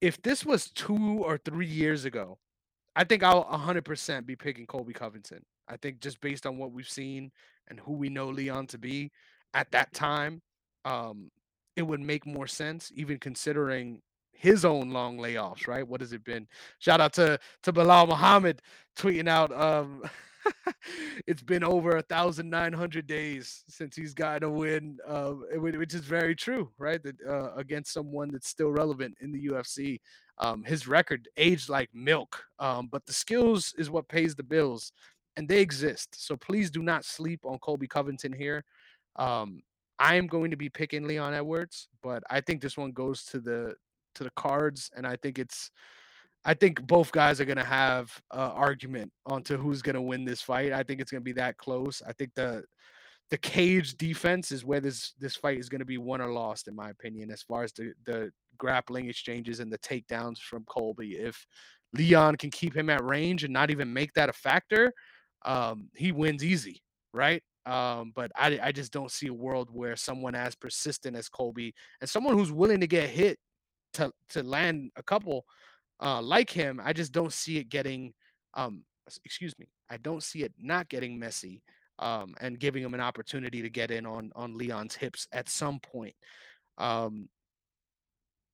if this was two or three years ago, I think I'll one hundred percent be picking Colby Covington. I think just based on what we've seen and who we know Leon to be at that time, um, it would make more sense, even considering his own long layoffs, right? What has it been? Shout out to, to Bilal Muhammad tweeting out, um, it's been over one thousand nine hundred days since he's gotten a win, uh, which is very true, right? That uh, against someone that's still relevant in the U F C. Um, his record aged like milk, um, but the skills is what pays the bills, and they exist. So please do not sleep on Colby Covington here. Um, I am going to be picking Leon Edwards, but I think this one goes to the to the cards, and I think it's. I think both guys are going to have an uh, argument on to who's going to win this fight. I think it's going to be that close. I think the the cage defense is where this this fight is going to be won or lost, in my opinion, as far as the, the grappling exchanges and the takedowns from Colby. If Leon can keep him at range and not even make that a factor, um, he wins easy, right? Um, but I, I just don't see a world where someone as persistent as Colby and someone who's willing to get hit to to land a couple – Uh, like him, I just don't see it getting, um, excuse me, I don't see it not getting messy, um, and giving him an opportunity to get in on, on Leon's hips at some point. Um,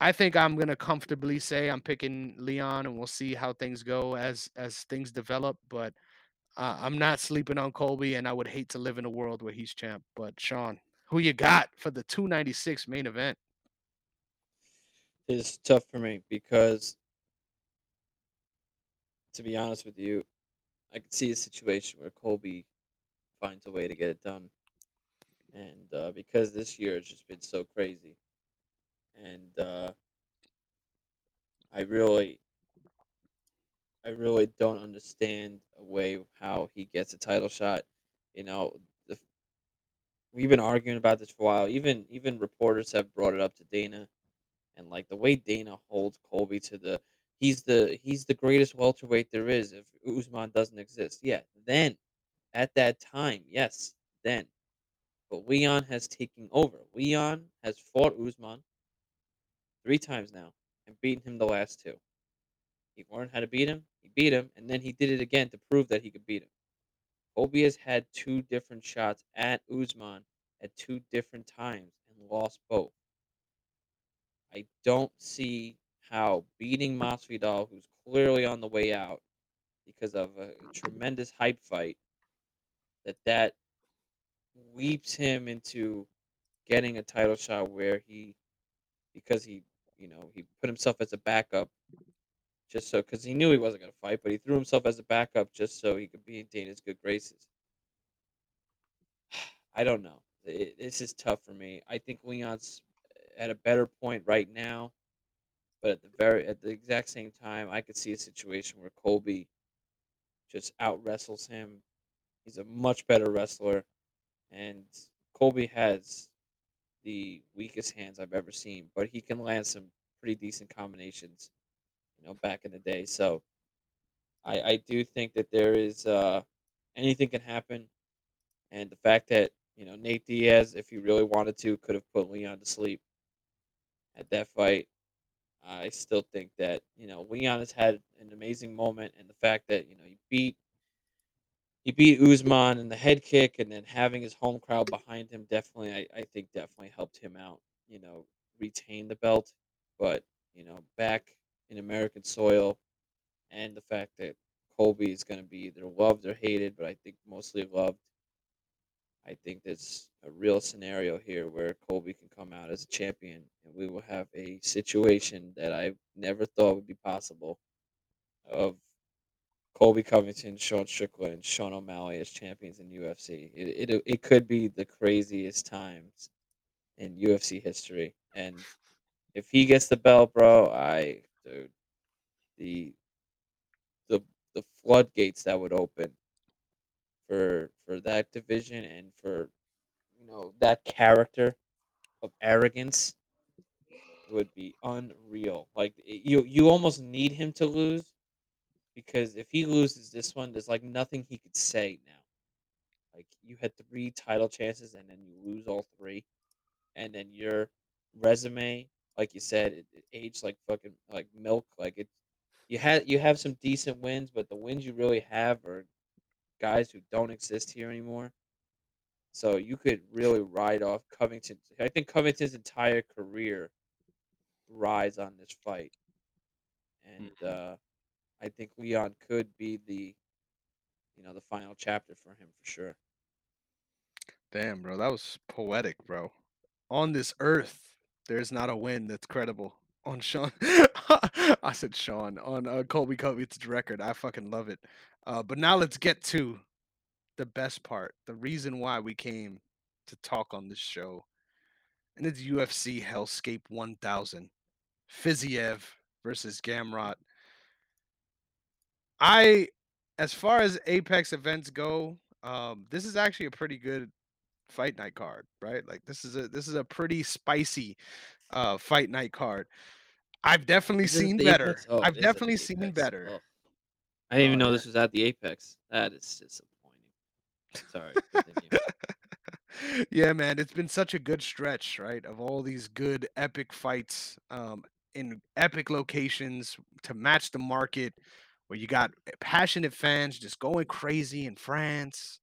I think I'm going to comfortably say I'm picking Leon, and we'll see how things go as, as things develop, but uh, I'm not sleeping on Colby, and I would hate to live in a world where he's champ. But Sean, who you got for the two ninety-six main event? It's tough for me because, to be honest with you, I could see a situation where Colby finds a way to get it done. And uh, because this year has just been so crazy. And uh, I really, I really don't understand a way how he gets a title shot. You know, the, we've been arguing about this for a while. Even, even reporters have brought it up to Dana. And like the way Dana holds Colby to the, He's the he's the greatest welterweight there is if Usman doesn't exist. Yeah, then, at that time, yes, then. But Leon has taken over. Leon has fought Usman three times now and beaten him the last two. He learned how to beat him, he beat him, and then he did it again to prove that he could beat him. Colby has had two different shots at Usman at two different times and lost both. I don't see how beating Masvidal, who's clearly on the way out because of a tremendous hype fight, that that leaps him into getting a title shot where he, because he, you know, he put himself as a backup just so, because he knew he wasn't going to fight, but he threw himself as a backup just so he could be in Dana's good graces. I don't know. It, this is tough for me. I think Leon's at a better point right now. But at the very at the exact same time, I could see a situation where Colby just out wrestles him. He's a much better wrestler, and Colby has the weakest hands I've ever seen. But he can land some pretty decent combinations, you know, back in the day. So I I do think that there is uh, anything can happen, and the fact that, you know, Nate Diaz, if he really wanted to, could have put Leon to sleep at that fight. I still think that, you know, Leon has had an amazing moment, and the fact that, you know, he beat he beat Usman in the head kick, and then having his home crowd behind him definitely, I, I think definitely helped him out, you know, retain the belt. But, you know, back in American soil, and the fact that Colby is going to be either loved or hated, but I think mostly loved. I think there's a real scenario here where Colby can come out as a champion, and we will have a situation that I never thought would be possible of Colby Covington, Sean Strickland, and Sean O'Malley as champions in U F C. It it it could be the craziest times in U F C history. And if he gets the belt, bro, I dude, the the the floodgates that would open for for that division, and for, you know, that character of arrogance, it would be unreal. Like it, you you almost need him to lose, because if he loses this one, there's like nothing he could say now. Like, you had three title chances and then you lose all three, and then your resume like you said, it, it aged like fucking like milk. Like it, you had you have some decent wins, but the wins you really have are guys who don't exist here anymore. So you could really ride off Covington. I think Covington's entire career rides on this fight, and uh, I think Leon could be the, you know, the final chapter for him for sure. Damn, bro, that was poetic, bro. On this earth, there's not a win that's credible. On Sean, I said Sean, on uh, Colby Covington's record. I fucking love it. Uh, but now let's get to the best part, the reason why we came to talk on this show. And it's U F C Hellscape one thousand, Fiziev versus Gamrot. I, as far as Apex events go, um, this is actually a pretty good fight night card, right? Like this is a this is a pretty spicy uh fight night card. I've definitely seen better. Oh, I've definitely seen better. Oh. I didn't even know this was at the Apex. That is disappointing. Sorry. Yeah, man, it's been such a good stretch, right? Of all these good epic fights, um, in epic locations to match the market, where you got passionate fans just going crazy in France.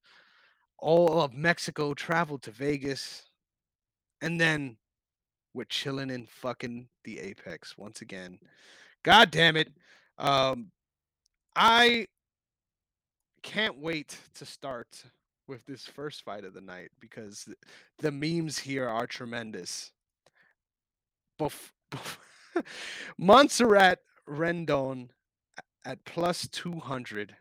All of Mexico traveled to Vegas, and then we're chilling in fucking the Apex once again. God damn it. Um, I can't wait to start with this first fight of the night because th- the memes here are tremendous. Bef- bef- Montserrat Rendon at plus two hundred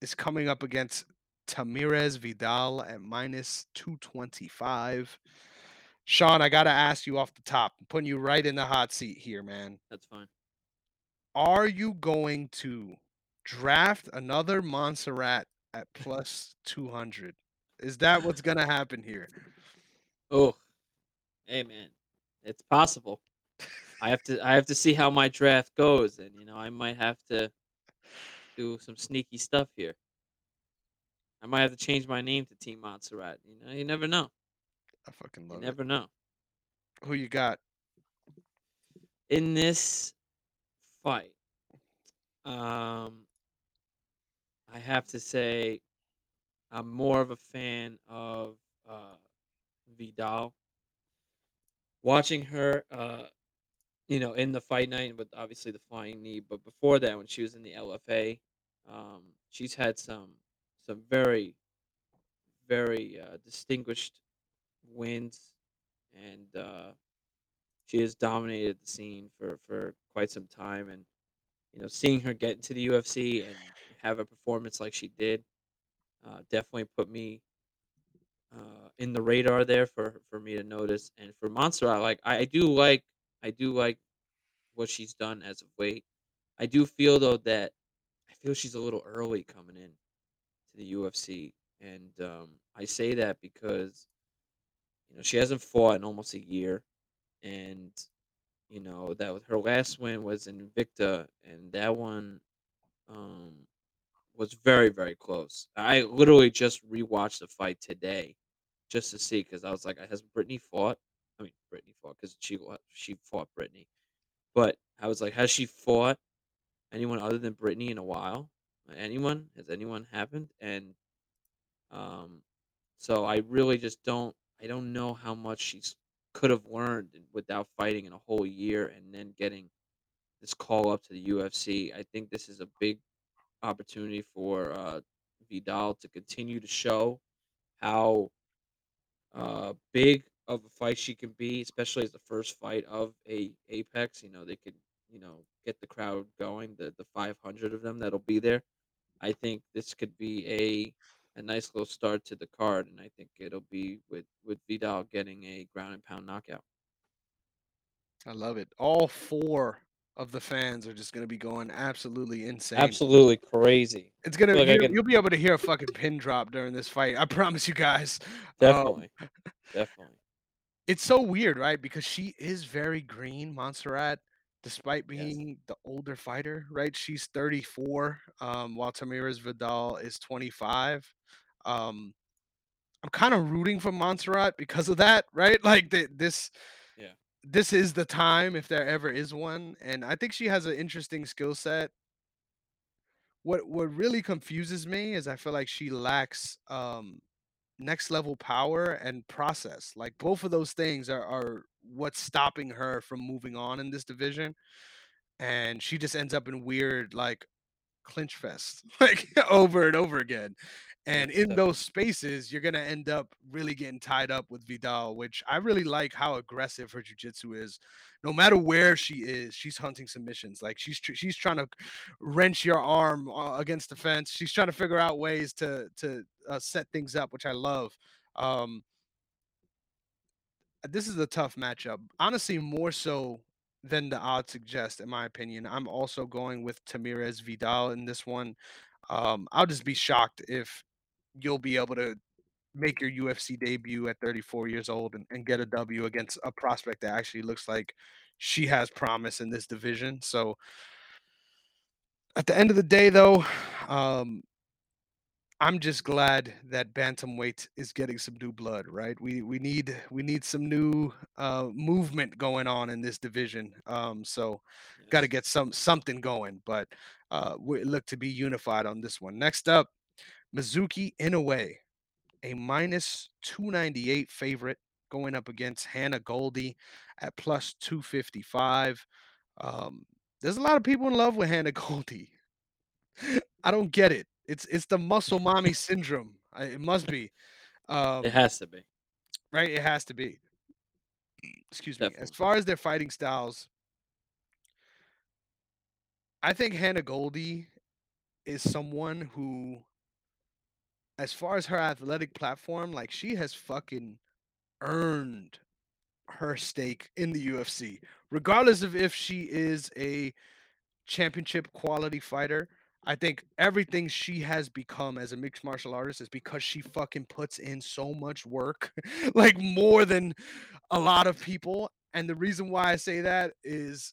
is coming up against Tamires Vidal at minus two twenty-five. Sean, I got to ask you off the top. I'm putting you right in the hot seat here, man. That's fine. Are you going to draft another Montserrat at plus two hundred? Is that what's going to happen here? Oh, hey, man. It's possible. I have to I have to see how my draft goes. And, you know, I might have to do some sneaky stuff here. I might have to change my name to Team Montserrat. You know, you never know. I fucking love you it. You never know. Who you got? In this fight, um, I have to say I'm more of a fan of uh, Vidal. Watching her, uh, you know, in the fight night, with obviously the flying knee, but before that, when she was in the L F A, um, she's had some Some very, very uh, distinguished wins, and uh, she has dominated the scene for, for quite some time. And, you know, seeing her get into the U F C and have a performance like she did uh, definitely put me uh, in the radar there for, for me to notice. And for Montserrat, like I, I do like I do like what she's done as of late. I do feel though that I feel she's a little early coming in the U F C, and um, I say that because, you know, she hasn't fought in almost a year, and, you know, that her last win was in Invicta, and that one um, was very, very close. I literally just rewatched the fight today just to see, because I was like, has Brittany fought? I mean, Brittany fought because she she fought Brittany, but I was like, has she fought anyone other than Brittany in a while? Anyone? Has anyone happened? And um, so I really just don't, I don't know how much she could have learned without fighting in a whole year and then getting this call up to the U F C. I think this is a big opportunity for uh, Vidal to continue to show how uh, big of a fight she can be, especially as the first fight of a Apex. You know, they could, you know, get the crowd going, the, the five hundred of them that'll be there. I think this could be a, a nice little start to the card, and I think it'll be with, with Vidal getting a ground-and-pound knockout. I love it. All four of the fans are just going to be going absolutely insane. Absolutely crazy. It's gonna Look, you, can... You'll be able to hear a fucking pin drop during this fight. I promise you guys. Definitely. Um, Definitely. It's so weird, right? Because she is very green, Montserrat. Despite being yes. the older fighter, right? She's thirty-four, um, while Tamires Vidal is twenty-five. Um, I'm kind of rooting for Montserrat because of that, right? Like the, this, yeah. this is the time, if there ever is one. And I think she has an interesting skill set. What what really confuses me is I feel like she lacks um, next level power and process. Like both of those things are, are what's stopping her from moving on in this division. And she just ends up in weird like clinch fest, like over and over again. And in those spaces, you're going to end up really getting tied up with Vidal, which I really like how aggressive her jiu-jitsu is. No matter where she is, she's hunting submissions. Like she's tr- she's trying to wrench your arm uh, against the fence. She's trying to figure out ways to to uh, set things up, which I love. Um, this is a tough matchup. Honestly, more so than the odds suggest, in my opinion. I'm also going with Tamires Vidal in this one. Um, I'll just be shocked if you'll be able to make your U F C debut at thirty-four years old and, and get a W against a prospect that actually looks like she has promise in this division. So at the end of the day, though, um, I'm just glad that bantamweight is getting some new blood, right? We we need we need some new uh, movement going on in this division. Um, so yes. Got to get some something going, but uh, we look to be unified on this one. Next up, Mizuki Inoue, a minus two ninety-eight favorite, going up against Hannah Goldie at plus two fifty-five. Um, there's a lot of people in love with Hannah Goldie. I don't get it. It's it's the muscle mommy syndrome. I, it must be. Um, it has to be. Right? It has to be. Excuse Definitely. me. As far as their fighting styles, I think Hannah Goldie is someone who, as far as her athletic platform, like she has fucking earned her stake in the U F C, regardless of if she is a championship quality fighter. I think everything she has become as a mixed martial artist is because she fucking puts in so much work, like more than a lot of people. And the reason why I say that is,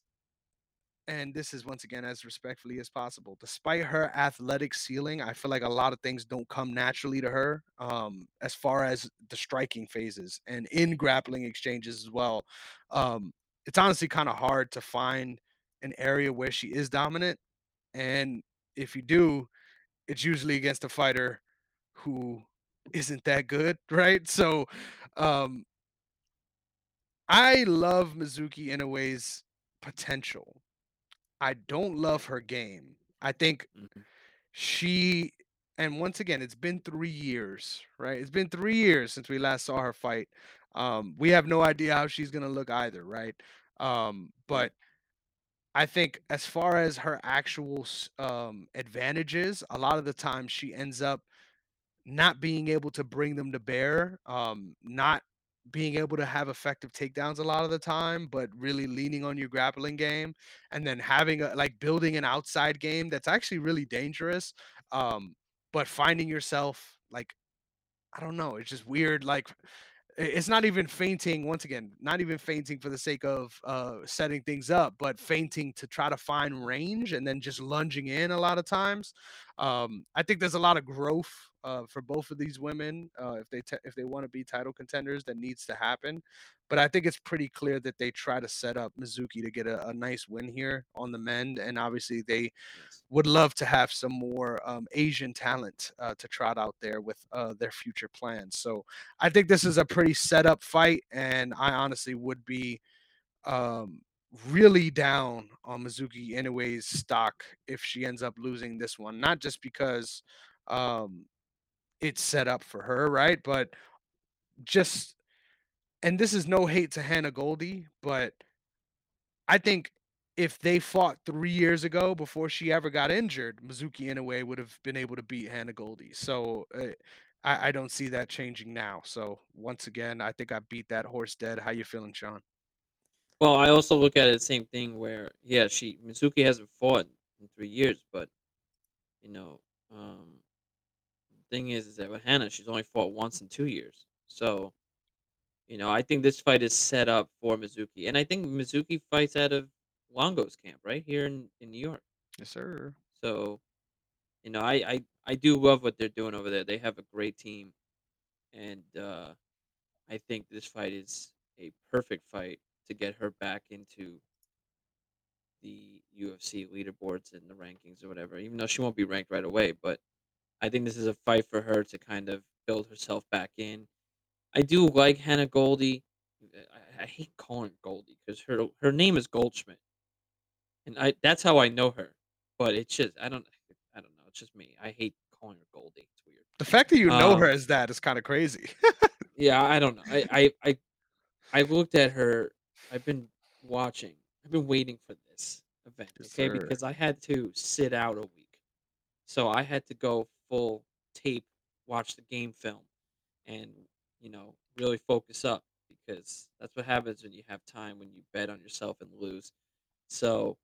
and this is once again as respectfully as possible, despite her athletic ceiling, I feel like a lot of things don't come naturally to her um, as far as the striking phases and in grappling exchanges as well. Um, it's honestly kind of hard to find an area where she is dominant. And if you do, it's usually against a fighter who isn't that good, right? So um, I love Mizuki Inoue's potential. I don't love her game. I think mm-hmm. she, and once again, it's been three years, right? It's been three years since we last saw her fight. Um, we have no idea how she's going to look either, right? Um, but I think as far as her actual um, advantages, a lot of the time she ends up not being able to bring them to bear, um, not being able to have effective takedowns a lot of the time, but really leaning on your grappling game and then having a, like building an outside game that's actually really dangerous, um, but finding yourself like, I don't know, it's just weird, like it's not even feinting, once again, not even feinting for the sake of uh, setting things up, but feinting to try to find range and then just lunging in a lot of times. Um, I think there's a lot of growth uh, for both of these women. Uh, if they te- if they want to be title contenders, that needs to happen. But I think it's pretty clear that they try to set up Mizuki to get a, a nice win here on the mend. And obviously they would love to have some more um, Asian talent uh, to trot out there with uh, their future plans. So I think this is a pretty set up fight. And I honestly would be um, really down on Mizuki Inoue's stock if she ends up losing this one, not just because um, it's set up for her, right? But just, and this is no hate to Hannah Goldie, but I think if they fought three years ago before she ever got injured, Mizuki Inoue would have been able to beat Hannah Goldie. So uh, I, I don't see that changing now. So once again, I think I beat that horse dead. How you feeling, Sean? Well, I also look at it the same thing where, yeah, she Mizuki hasn't fought in three years, but, you know, um, the thing is, is that with Hannah, she's only fought once in two years. So, you know, I think this fight is set up for Mizuki. And I think Mizuki fights out of Longo's camp, right, here in, in New York. Yes, sir. So, you know, I, I, I do love what they're doing over there. They have a great team. And uh, I think this fight is a perfect fight to get her back into the U F C leaderboards and the rankings or whatever, even though she won't be ranked right away. But I think this is a fight for her to kind of build herself back in. I do like Hannah Goldie. I, I hate calling her Goldie because her her name is Goldschmidt, and I that's how I know her. But it's just I don't I don't know. It's just me. I hate calling her Goldie. It's weird. The fact that you know um, her as that is kind of crazy. Yeah, I don't know. I I I, I looked at her. I've been watching. I've been waiting for this event, okay? Sure. Because I had to sit out a week. So I had to go full tape, watch the game film, and, you know, really focus up because that's what happens when you have time, when you bet on yourself and lose. So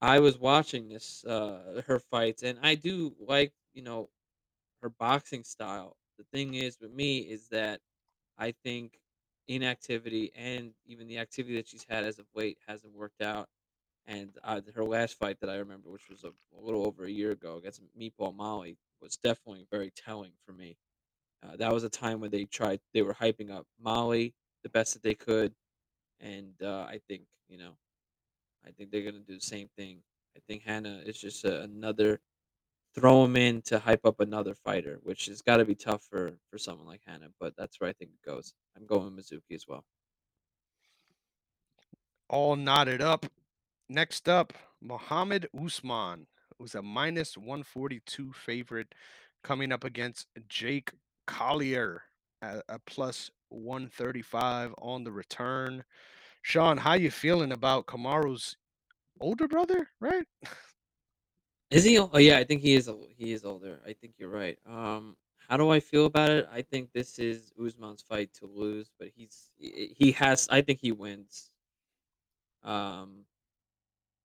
I was watching this, uh, her fights, and I do like, you know, her boxing style. The thing is with me is that I think inactivity and even the activity that she's had as of late hasn't worked out. And uh, her last fight that I remember, which was a, a little over a year ago against Meatball Molly, was definitely very telling for me. Uh, that was a time when they tried, they were hyping up Molly the best that they could. And uh, I think, you know, I think they're going to do the same thing. I think Hannah is just a, another throw them in to hype up another fighter, which has got to be tough for, for someone like Hannah, but that's where I think it goes. I'm going with Mizuki as well. All knotted up. Next up, Muhammad Usman was a minus one forty-two favorite coming up against Jake Collier at a plus one thirty-five on the return. Sean, how you feeling about Kamaru's older brother, right? Is he? Oh yeah, I think he is. He is older. I think you're right. Um, how do I feel about it? I think this is Usman's fight to lose, but he's he has. I think he wins. Um,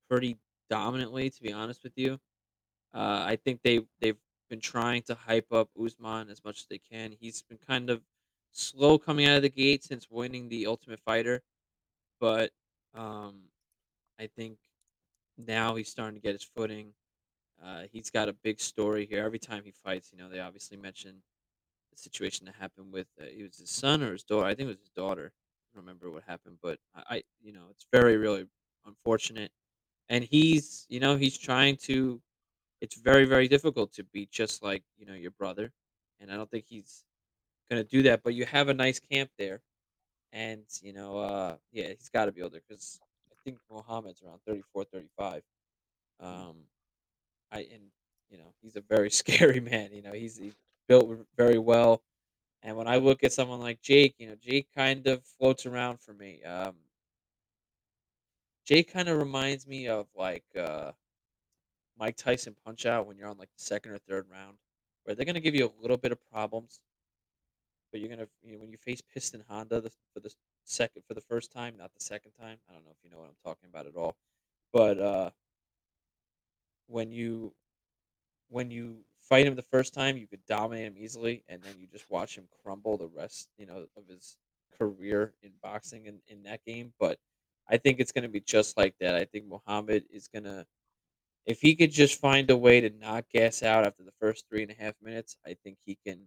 pretty dominantly, to be honest with you. Uh, I think they they've been trying to hype up Usman as much as they can. He's been kind of slow coming out of the gate since winning the Ultimate Fighter, but um, I think now he's starting to get his footing. Uh, he's got a big story here. Every time he fights, you know, they obviously mention the situation that happened with uh, it was his son or his daughter. I think it was his daughter. I don't remember what happened, but I, I, you know, it's very, really unfortunate. And he's, you know, he's trying to. It's very, very difficult to be just like, you know, your brother, and I don't think he's gonna do that. But you have a nice camp there, and you know, uh, yeah, he's got to be older because I think Muhammad's around thirty-four, thirty-five. Um, I, and, you know, he's a very scary man. You know, he's, he's built very well. And when I look at someone like Jake, you know, Jake kind of floats around for me. Um, Jake kind of reminds me of, like, uh, Mike Tyson Punch-Out when you're on, like, the second or third round, where they're going to give you a little bit of problems. But you're going to, you know, when you face Piston Honda the, for the second, for the first time, not the second time. I don't know if you know what I'm talking about at all. But, uh, When you when you fight him the first time, you could dominate him easily, and then you just watch him crumble the rest, you know, of his career in boxing in, in that game. But I think it's going to be just like that. I think Muhammad is going to, if he could just find a way to not gas out after the first three and a half minutes, I think he can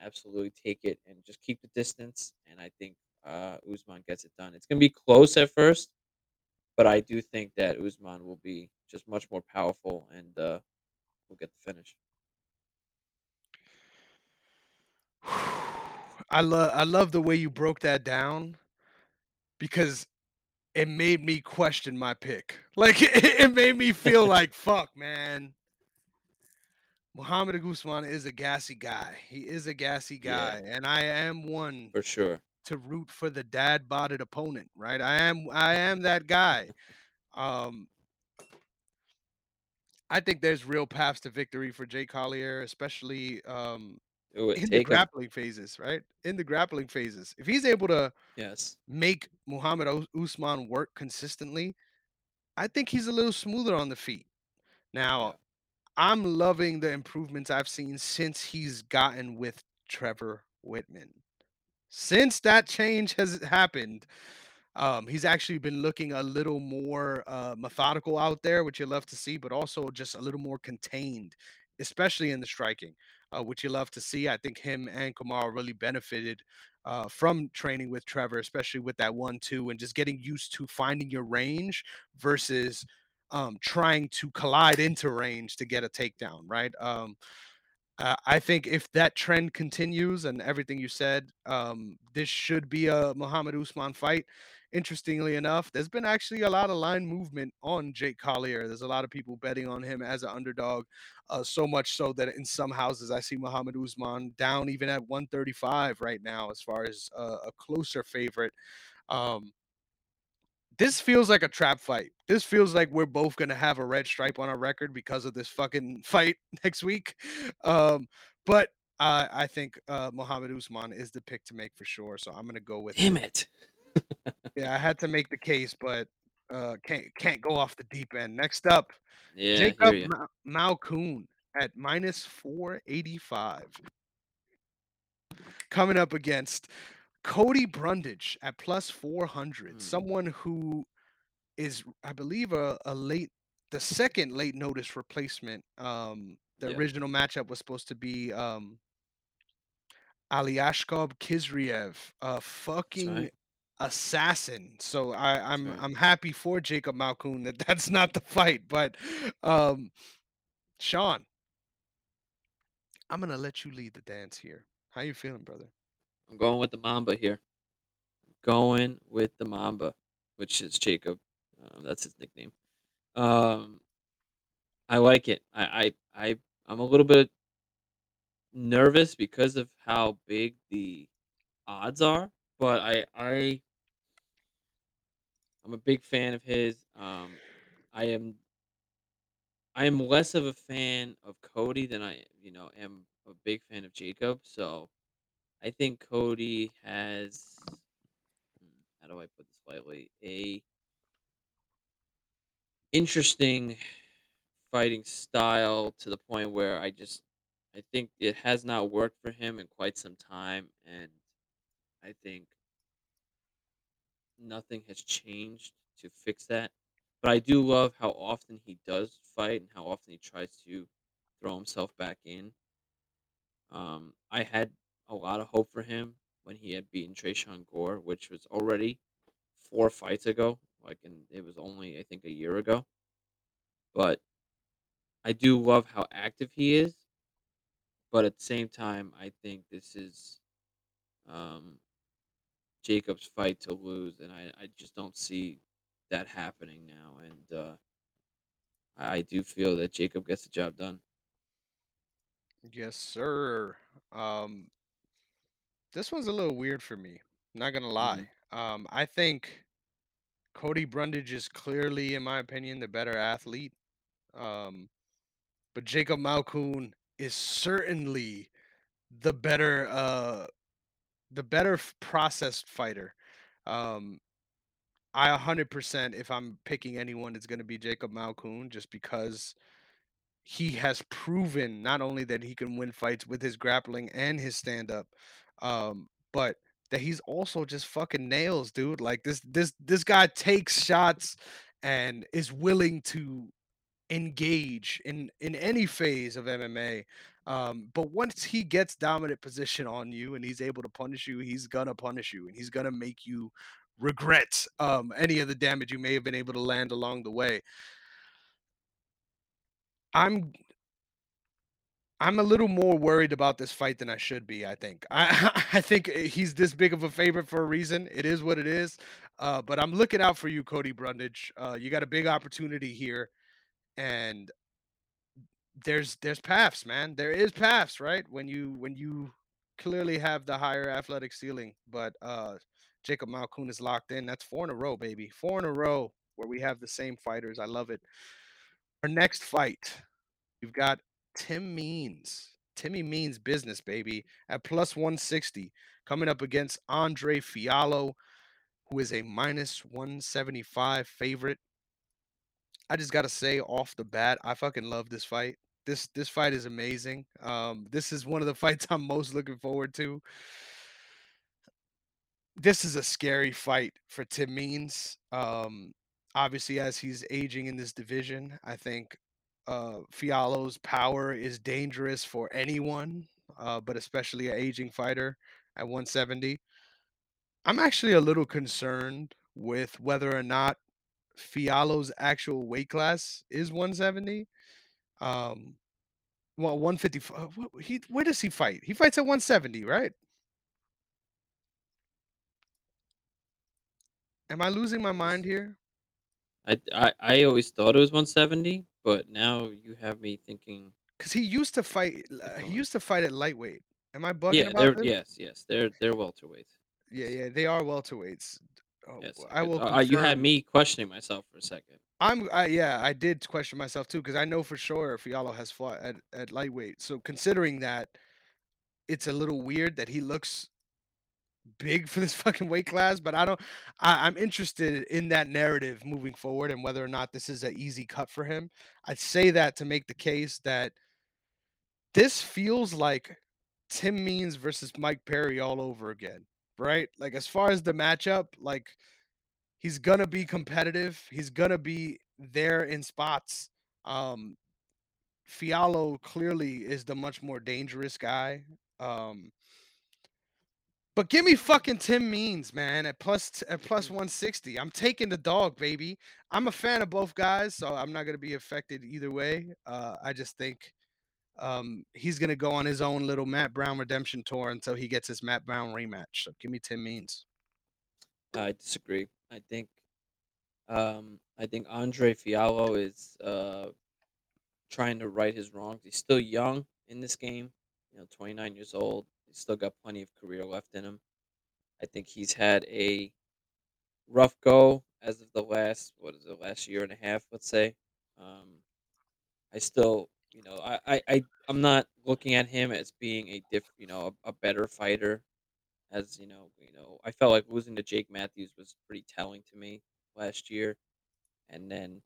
absolutely take it and just keep the distance. And I think uh, Usman gets it done. It's going to be close at first, but I do think that Usman will be just much more powerful, and uh, we'll get the finish. I love I love the way you broke that down, because it made me question my pick. Like, it, it made me feel like, fuck, man. Muhammad Usman is a gassy guy. He is a gassy guy, yeah. And I am one for sure to root for the dad-bodded opponent, right? I am I am that guy. Um. I think there's real paths to victory for Jake Collier, especially um, Ooh, in the grappling him. phases, right? In the grappling phases. If he's able to yes. make Muhammad Usman work consistently, I think he's a little smoother on the feet. Now, I'm loving the improvements I've seen since he's gotten with Trevor Whitman. Since that change has happened, Um, he's actually been looking a little more uh, methodical out there, which you love to see, but also just a little more contained, especially in the striking, uh, which you love to see. I think him and Kamaru really benefited uh, from training with Trevor, especially with that one, two, and just getting used to finding your range versus um, trying to collide into range to get a takedown. Right. Um, Uh, I think if that trend continues and everything you said, um, this should be a Muhammad Usman fight. Interestingly enough, there's been actually a lot of line movement on Jake Collier. There's a lot of people betting on him as an underdog, uh, so much so that in some houses I see Muhammad Usman down even at one thirty-five right now as far as uh, a closer favorite. Um, This feels like a trap fight. This feels like we're both going to have a red stripe on our record because of this fucking fight next week. Um, but uh, I think uh, Muhammad Usman is the pick to make for sure. So I'm going to go with Damn it. it. Yeah, I had to make the case, but uh, can't can't go off the deep end. Next up, yeah, Jacob Ma- Malkoon at minus four eighty-five. Coming up against Cody Brundage at plus four hundred, mm. someone who is, I believe, a, a late, the second late notice replacement. Um, the yeah. original matchup was supposed to be um, Aliashkov Kizriev, a fucking right. assassin. So I, I'm right. I'm happy for Jacob Malkoon that that's not the fight. But um, Sean, I'm gonna let you lead the dance here. How you feeling, brother? I'm going with the Mamba here. Going with the Mamba, which is Jacob. Um, that's his nickname. Um, I like it. I, I, I, I'm a little bit nervous because of how big the odds are, but I, I, I'm a big fan of his. Um, I am, I am less of a fan of Cody than I, you know, am a big fan of Jacob. So I think Cody has, how do I put this lightly, a interesting fighting style to the point where I just, I think it has not worked for him in quite some time, and I think nothing has changed to fix that. But I do love how often he does fight and how often he tries to throw himself back in. Um, I had a lot of hope for him when he had beaten Trayshawn Gore, which was already four fights ago. Like, and it was only, I think, a year ago. But I do love how active he is. But at the same time, I think this is um, Jacob's fight to lose, and I, I just don't see that happening now. And uh, I do feel that Jacob gets the job done. Yes, sir. Um... This one's a little weird for me. I'm not going to lie. Mm-hmm. Um, I think Cody Brundage is clearly, in my opinion, the better athlete. Um, but Jacob Malkoon is certainly the better uh, the better processed fighter. Um, I one hundred percent, if I'm picking anyone, it's going to be Jacob Malkoon just because he has proven not only that he can win fights with his grappling and his stand-up, Um, but that he's also just fucking nails, dude. Like this, this, this guy takes shots and is willing to engage in, in any phase of M M A. Um, but once he gets dominant position on you and he's able to punish you, he's gonna punish you and he's gonna make you regret, um, any of the damage you may have been able to land along the way. I'm, I'm a little more worried about this fight than I should be, I think. I, I think he's this big of a favorite for a reason. It is what it is. Uh, but I'm looking out for you, Cody Brundage. Uh, you got a big opportunity here. And there's there's paths, man. There is paths, right? When you when you clearly have the higher athletic ceiling. But uh, Jacob Malkoon is locked in. That's four in a row, baby. Four in a row where we have the same fighters. I love it. Our next fight, we've got Tim Means, Timmy Means business, baby, at plus one sixty, coming up against Andre Fialho, who is a minus one seventy-five favorite. I just got to say off the bat, I fucking love this fight. This this fight is amazing. Um, this is one of the fights I'm most looking forward to. This is a scary fight for Tim Means. Um, obviously, as he's aging in this division, I think Uh, Fialho's power is dangerous for anyone, uh, but especially an aging fighter at one seventy. I'm actually a little concerned with whether or not Fialho's actual weight class is one seventy. Um, well, one fifty-five. What, he, where does he fight? He fights at one seventy, right? Am I losing my mind here? I, I, I always thought it was one seventy, but now you have me thinking. Because he used to fight. Uh, he used to fight at lightweight. Am I bugging yeah, about this? Yes, yes, they're they're welterweights. Yeah, yeah, they are welterweights. Oh, yes, I will. Uh, you had me questioning myself for a second. I'm, I, yeah, I did question myself too, because I know for sure Fialho has fought at, at lightweight. So considering that, it's a little weird that he looks big for this fucking weight class. But I don't. I, I'm interested in that narrative moving forward and whether or not this is an easy cut for him. I'd say that to make the case that this feels like Tim Means versus Mike Perry all over again. Right? Like, as far as the matchup, like, he's going to be competitive. He's going to be there in spots. Um, Fialho clearly is the much more dangerous guy. Um, but give me fucking Tim Means, man, at plus, at plus one sixty. I'm taking the dog, baby. I'm a fan of both guys, so I'm not going to be affected either way. Uh, I just think Um, he's going to go on his own little Matt Brown redemption tour until he gets his Matt Brown rematch. So give me Tim Means. I disagree. I think um, I think Andre Fialho is uh, trying to right his wrongs. He's still young in this game, you know, twenty-nine years old. He's still got plenty of career left in him. I think he's had a rough go as of the last, what is it, last year and a half, let's say. Um, I still... You know, I, I, I, I'm not looking at him as being a diff, you know, a, a better fighter. As you know, you know, I felt like losing to Jake Matthews was pretty telling to me last year, and then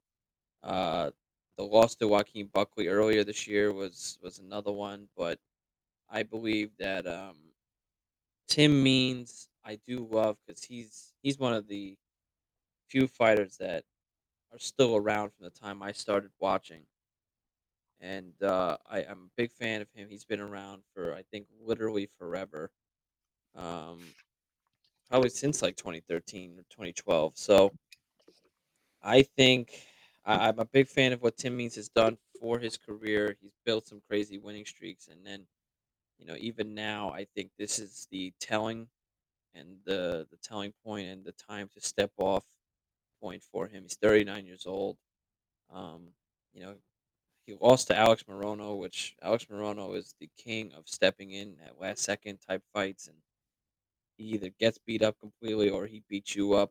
uh, the loss to Joaquin Buckley earlier this year was, was another one. But I believe that um, Tim Means I do love because he's he's one of the few fighters that are still around from the time I started watching. And uh, I, I'm a big fan of him. He's been around for, I think, literally forever. Um, probably since, like, twenty thirteen or twenty twelve. So I think I, I'm a big fan of what Tim Means has done for his career. He's built some crazy winning streaks. And then, you know, even now, I think this is the telling and the, the telling point and the time to step off point for him. He's thirty-nine years old. Um, you know, he lost to Alex Moreno, which Alex Moreno is the king of stepping in at last second type fights. And he either gets beat up completely or he beats you up.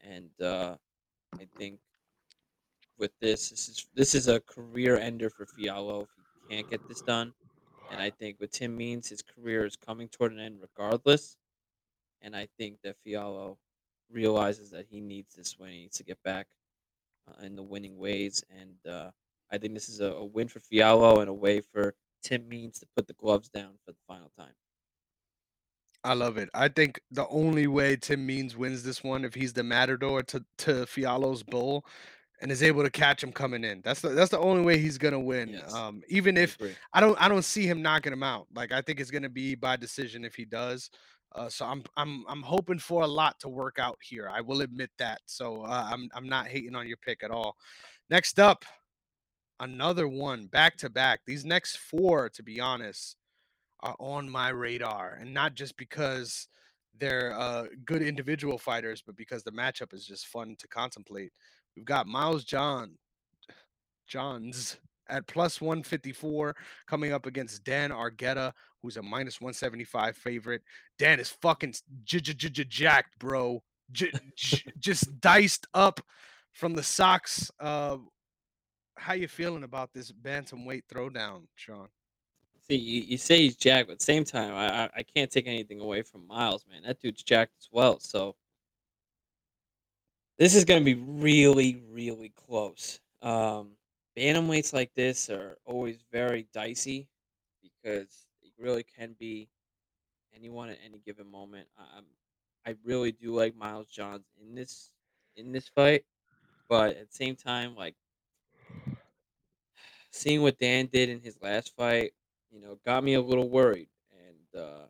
And uh, I think with this, this is this is a career ender for Fialho if he can't get this done. And I think with Tim Means, his career is coming toward an end regardless. And I think that Fialho realizes that he needs this win. He needs to get back uh, in the winning ways. And, uh, I think this is a, a win for Fialho and a way for Tim Means to put the gloves down for the final time. I love it. I think the only way Tim Means wins this one, if he's the matador to, to Fialho's bull and is able to catch him coming in. That's the, that's the only way he's going to win. Yes. Um, even if I, I don't I don't see him knocking him out. Like, I think it's going to be by decision if he does. Uh, so I'm I'm I'm hoping for a lot to work out here. I will admit that. So uh, I'm I'm not hating on your pick at all. Next up, another one back to back. These next four, to be honest, are on my radar, and not just because they're uh, good individual fighters, but because the matchup is just fun to contemplate. We've got Miles John Johns at plus one fifty-four coming up against Dan Argueta, who's a minus one seventy-five favorite. Dan is fucking jacked, bro. Just diced up from the socks. Uh, How you feeling about this bantamweight throwdown, Sean? See, you, you say he's jacked, but at the same time, I, I I can't take anything away from Miles, man. That dude's jacked as well. So this is going to be really, really close. Um, bantamweights like this are always very dicey because it really can be anyone at any given moment. Um, I really do like Miles Johns in this in this fight, but at the same time, like, seeing what Dan did in his last fight, you know, got me a little worried. And, uh,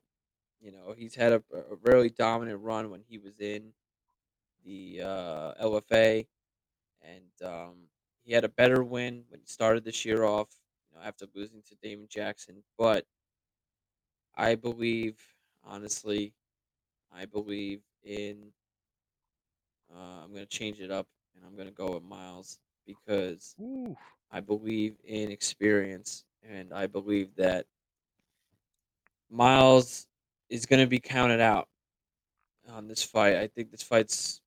You know, he's had a, a really dominant run when he was in the uh, L F A, and um, he had a better win when he started this year off, you know, after losing to Damon Jackson. But I believe, honestly, I believe in. Uh, I'm going to change it up, and I'm going to go with Miles because Ooh. I believe in experience, and I believe that Miles is going to be counted out on this fight. I think this fight's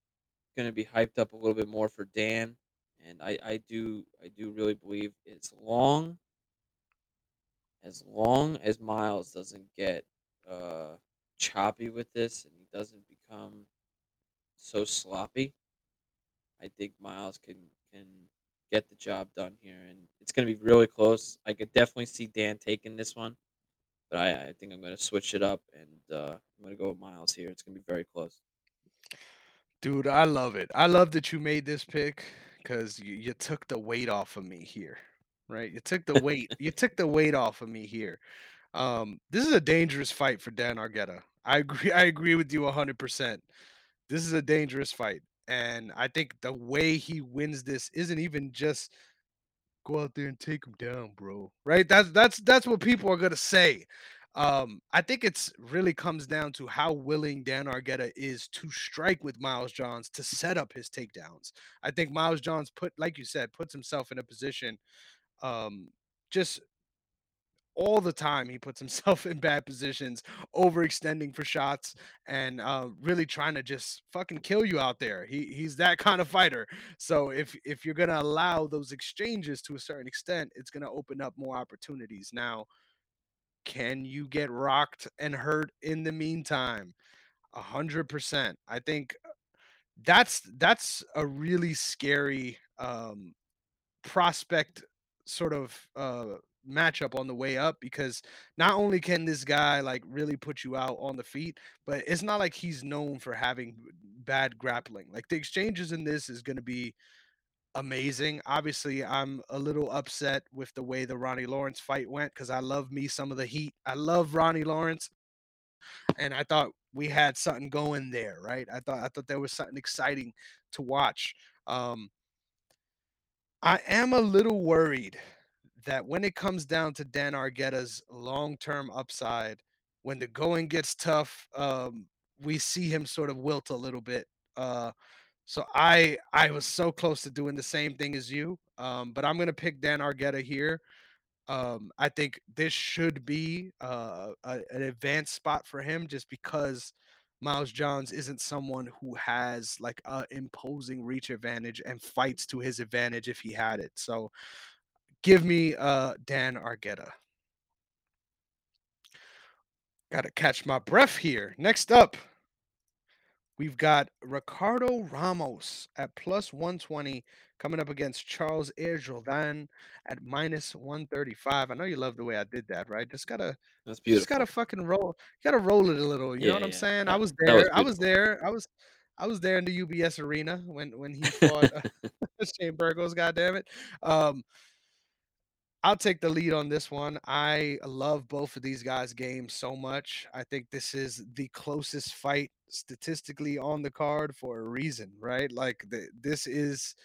going to be hyped up a little bit more for Dan, and I, I do I do really believe it's long. As long as Miles doesn't get uh, choppy with this and he doesn't become so sloppy, I think Miles can can get the job done here, and it's going to be really close. I could definitely see Dan taking this one, but I, I think I'm going to switch it up, and uh, I'm going to go with Miles here. It's going to be very close. Dude, I love it. I love that you made this pick because you, you took the weight off of me here, right? You took the weight. you took the weight off of me here. Um, this is a dangerous fight for Dan Argueta. I agree. I agree with you one hundred percent. This is a dangerous fight, and I think the way he wins this isn't even just go out there and take him down, bro. Right? That's that's that's what people are gonna say. Um, I think it's really comes down to how willing Dan Argueta is to strike with Miles Johns to set up his takedowns. I think Miles Johns put, like you said, puts himself in a position. Um, just all the time he puts himself in bad positions, overextending for shots, and uh, really trying to just fucking kill you out there. He he's that kind of fighter. So if if you're gonna allow those exchanges to a certain extent, it's gonna open up more opportunities. Now, can you get rocked and hurt in the meantime? A hundred percent. I think that's that's a really scary um, prospect sort of. Uh, matchup on the way up, because not only can this guy like really put you out on the feet, but it's not like he's known for having bad grappling. Like the exchanges in this is going to be amazing. Obviously, I'm a little upset with the way the Ronnie Lawrence fight went because I love me some of the heat. I love Ronnie Lawrence, and I thought we had something going there, right? I thought I thought there was something exciting to watch. Um, I am a little worried that when it comes down to Dan Argueta's long-term upside, when the going gets tough, um, we see him sort of wilt a little bit. Uh, so I I was so close to doing the same thing as you, um, but I'm going to pick Dan Argueta here. Um, I think this should be uh, a, an advanced spot for him just because Miles Johns isn't someone who has like an imposing reach advantage and fights to his advantage if he had it. So give me uh, Dan Argueta. Got to catch my breath here. Next up, we've got Ricardo Ramos at plus one twenty coming up against Charles Erjoldan at minus one thirty-five. I know you love the way I did that, right? Just gotta, That's beautiful. Just gotta fucking roll. Gotta roll it a little. You yeah, know what yeah. I'm saying? That, I was there. Was I was there. I was. I was there in the U B S arena when when he fought uh, Shane Burgos. Goddamn it. Um, I'll take the lead on this one. I love both of these guys' games so much. I think this is the closest fight statistically on the card for a reason, right? Like the, this is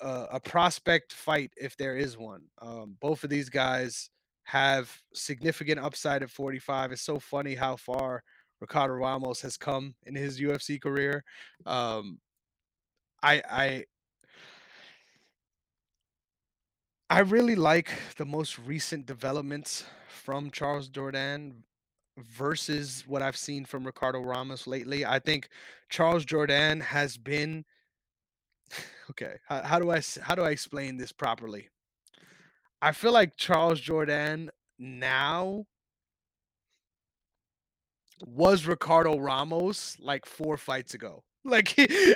a, a prospect fight if there is one. Um, both of these guys have significant upside at forty-five. It's so funny how far Ricardo Ramos has come in his U F C career. Um, I, I, I really like the most recent developments from Charles Jordan versus what I've seen from Ricardo Ramos lately. I think Charles Jordan has been okay. How, how do I how do I explain this properly? I feel like Charles Jordan now was Ricardo Ramos like four fights ago. Like he,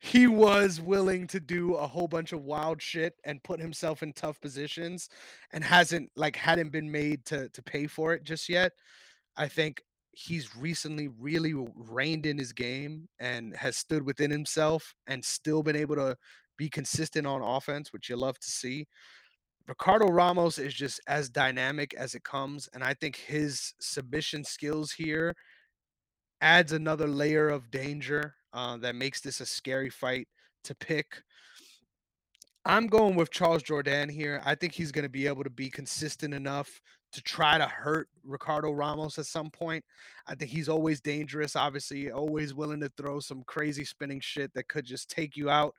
he was willing to do a whole bunch of wild shit and put himself in tough positions, and hasn't like hadn't been made to to pay for it just yet. I think he's recently really reined in his game and has stood within himself and still been able to be consistent on offense, which you love to see. Ricardo Ramos is just as dynamic as it comes, and I think his submission skills here adds another layer of danger uh, that makes this a scary fight to pick. I'm going with Charles Jourdain here. I think he's going to be able to be consistent enough to try to hurt Ricardo Ramos at some point. I think he's always dangerous, obviously, always willing to throw some crazy spinning shit that could just take you out.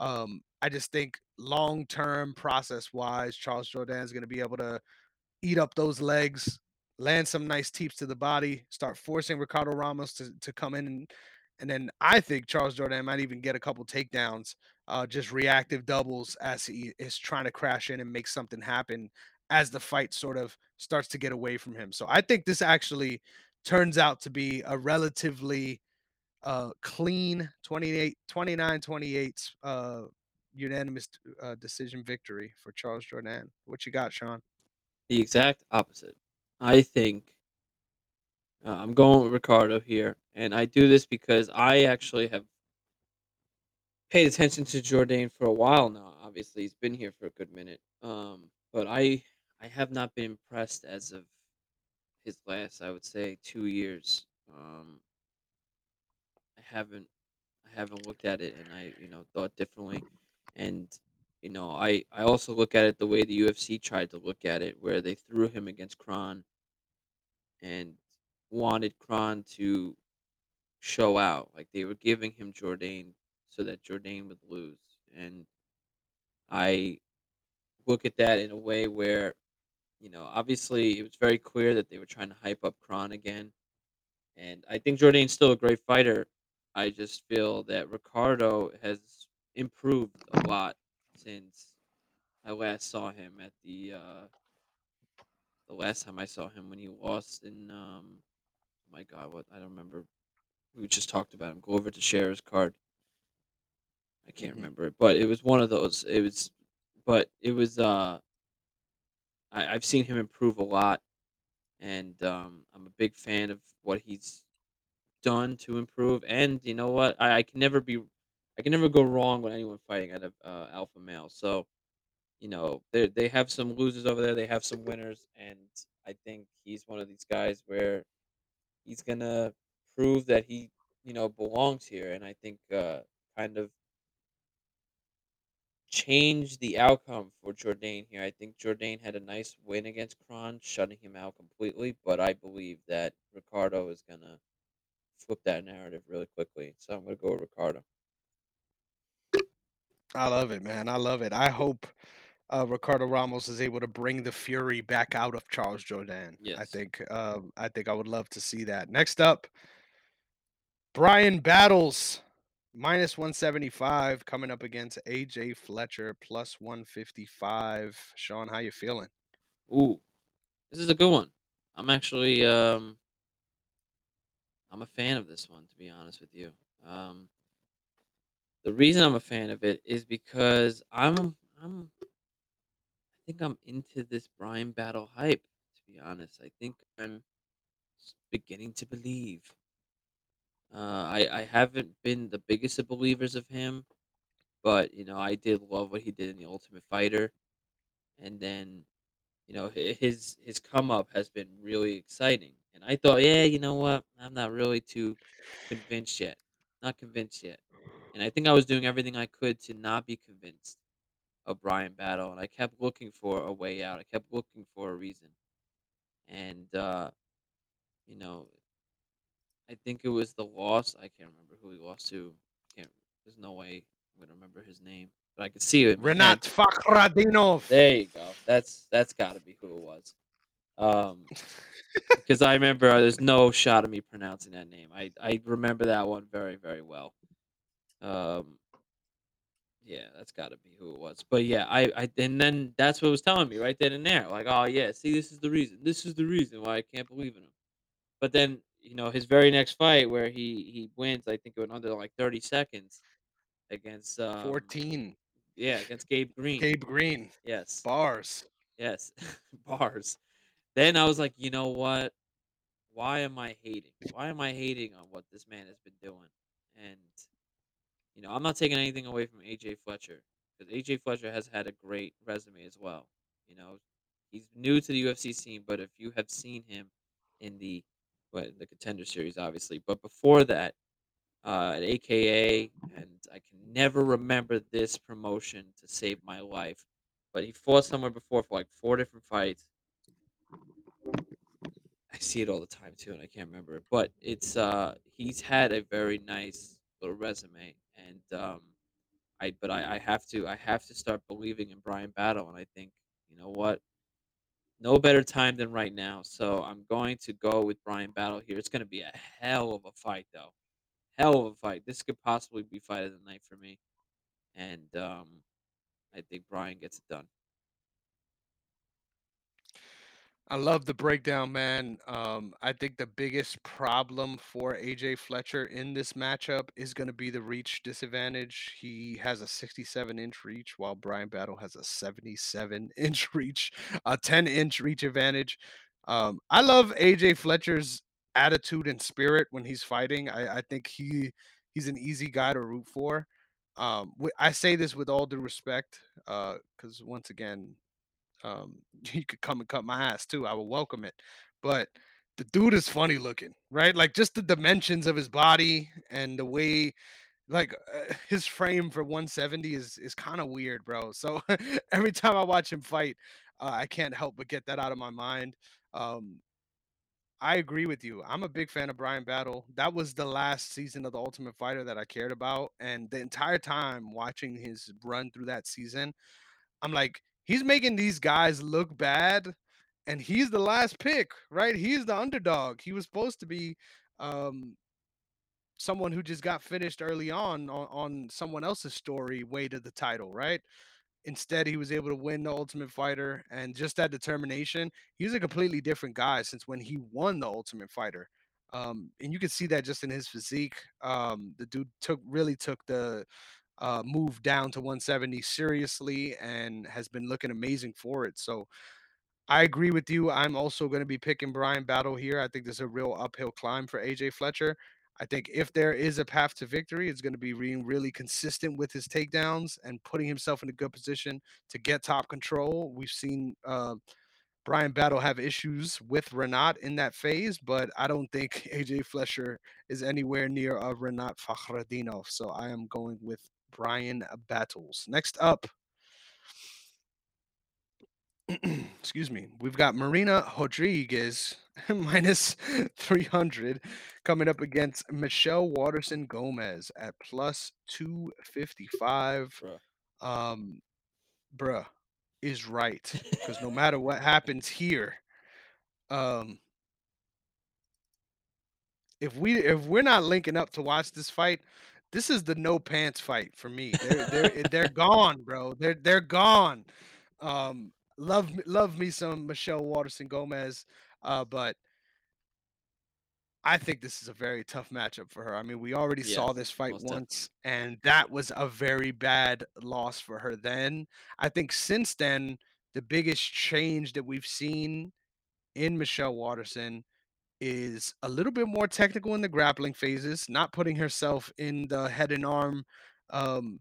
Um, I just think long-term process-wise, Charles Jourdain is going to be able to eat up those legs, land some nice teeps to the body, start forcing Ricardo Ramos to, to come in and And then I think Charles Jourdain might even get a couple takedowns, uh, just reactive doubles as he is trying to crash in and make something happen as the fight sort of starts to get away from him. So I think this actually turns out to be a relatively uh, clean twenty-eight, twenty-nine twenty-eight uh, unanimous uh, decision victory for Charles Jourdain. What you got, Sean? The exact opposite. I think uh, I'm going with Ricardo here. And I do this because I actually have paid attention to Jourdain for a while now. Obviously, he's been here for a good minute. Um, but I I have not been impressed as of his last, I would say, two years. Um, I haven't I haven't looked at it, and I you know thought differently. And you know I, I also look at it the way the U F C tried to look at it, where they threw him against Kron and wanted Kron to show out. Like, they were giving him Jourdain so that Jourdain would lose. And I look at that in a way where, you know, obviously it was very clear that they were trying to hype up Kron again. And I think Jourdain's still a great fighter. I just feel that Ricardo has improved a lot since I last saw him at the, uh, the last time I saw him when he lost in, um, oh my God, what, I don't remember. We just talked about him. Glover Teixeira's card. I can't remember it, but it was one of those. It was, but it was. Uh, I, I've seen him improve a lot, and um, I'm a big fan of what he's done to improve. And you know what? I, I can never be, I can never go wrong with anyone fighting at a uh, alpha male. So, you know, they they have some losers over there. They have some winners, and I think he's one of these guys where he's gonna prove that he, you know, belongs here, and I think uh, kind of change the outcome for Jourdain here. I think Jourdain had a nice win against Kron, shutting him out completely, but I believe that Ricardo is going to flip that narrative really quickly, so I'm going to go with Ricardo. I love it, man. I love it. I hope uh, Ricardo Ramos is able to bring the fury back out of Charles Jourdain. Yes. I think, uh, I think I would love to see that. Next up, Brian Battles, minus one seventy-five, coming up against A J Fletcher, plus one fifty-five. Sean, how you feeling? Ooh, this is a good one. I'm actually, um, I'm a fan of this one, to be honest with you. Um, the reason I'm a fan of it is because I'm, I'm, I think I'm into this Brian Battle hype, to be honest. I think I'm beginning to believe. Uh, I, I haven't been the biggest of believers of him, but, you know, I did love what he did in The Ultimate Fighter. And then, you know, his his come-up has been really exciting. And I thought, yeah, you know what? I'm not really too convinced yet. Not convinced yet. And I think I was doing everything I could to not be convinced of Brian Battle. And I kept looking for a way out. I kept looking for a reason. And, uh, you know... I think it was the loss. I can't remember who he lost to. Can't, there's no way I'm going to remember his name. But I can see it. Renat Fakhradinov. There you go. That's That's got to be who it was. Um, Because I remember uh, there's no shot of me pronouncing that name. I, I remember that one very, very well. Um, Yeah, that's got to be who it was. But yeah, I, I and then that's what it was telling me right then and there. Like, oh, yeah, see, this is the reason. This is the reason why I can't believe in him. But then... You know, his very next fight where he, he wins, I think it went under like thirty seconds against um, fourteen. Yeah, against Gabe Green. Gabe Green. Yes. Bars. Yes. Bars. Then I was like, you know what? Why am I hating? Why am I hating on what this man has been doing? And you know, I'm not taking anything away from A J Fletcher, because A J Fletcher has had a great resume as well. You know, he's new to the U F C scene, but if you have seen him in the well, the Contender Series, obviously, but before that, uh, at A K A, and I can never remember this promotion to save my life, but he fought somewhere before for like four different fights. I see it all the time too, and I can't remember it. But it's uh, he's had a very nice little resume, and um, I but I, I have to I have to start believing in Brian Battle, and I think you know what, no better time than right now. So I'm going to go with Brian Battle here. It's going to be a hell of a fight, though, hell of a fight. This could possibly be fight of the night for me, and um, I think Brian gets it done. I love the breakdown, man. Um, I think the biggest problem for A J Fletcher in this matchup is going to be the reach disadvantage. He has a sixty-seven inch reach, while Brian Battle has a seventy-seven inch reach, a ten inch reach advantage. Um, I love A J Fletcher's attitude and spirit when he's fighting. I, I think he he's an easy guy to root for. Um, I say this with all due respect, uh, because once again, Um, he could come and cut my ass too. I would welcome it. But the dude is funny looking, right? Like just the dimensions of his body and the way, like uh, his frame for one seventy is is kind of weird, bro. So every time I watch him fight, uh, I can't help but get that out of my mind. Um, I agree with you. I'm a big fan of Brian Battle. That was the last season of The Ultimate Fighter that I cared about. And the entire time watching his run through that season, I'm like, he's making these guys look bad, and he's the last pick, right? He's the underdog. He was supposed to be um, someone who just got finished early on, on on someone else's story way to the title, right? Instead, he was able to win The Ultimate Fighter, and just that determination. He's a completely different guy since when he won The Ultimate Fighter. Um, and you can see that just in his physique. Um, the dude took really took the – Uh, moved down to one seventy seriously and has been looking amazing for it. So I agree with you. I'm also going to be picking Brian Battle here. I think there's a real uphill climb for A J Fletcher. I think if there is a path to victory, it's going to be being really consistent with his takedowns and putting himself in a good position to get top control. We've seen uh, Brian Battle have issues with Renat in that phase, but I don't think A J Fletcher is anywhere near a Renat Fakhradinov. So I am going with Brian Battles. Next up, excuse me, we've got Marina Rodriguez minus three hundred coming up against Michelle Waterson Gomez at plus two fifty-five. Bruh. Um, bruh is right, because no matter what happens here, um, if we if we're not linking up to watch this fight. This is the no pants fight for me. They're they're, they're gone, bro. They're they're gone. Um, love love me some Michelle Waterson Gomez, uh, but I think this is a very tough matchup for her. I mean, we already yeah, saw this fight once, tough. and that was a very bad loss for her. Then I think since then the biggest change that we've seen in Michelle Waterson is a little bit more technical in the grappling phases, not putting herself in the head and arm um,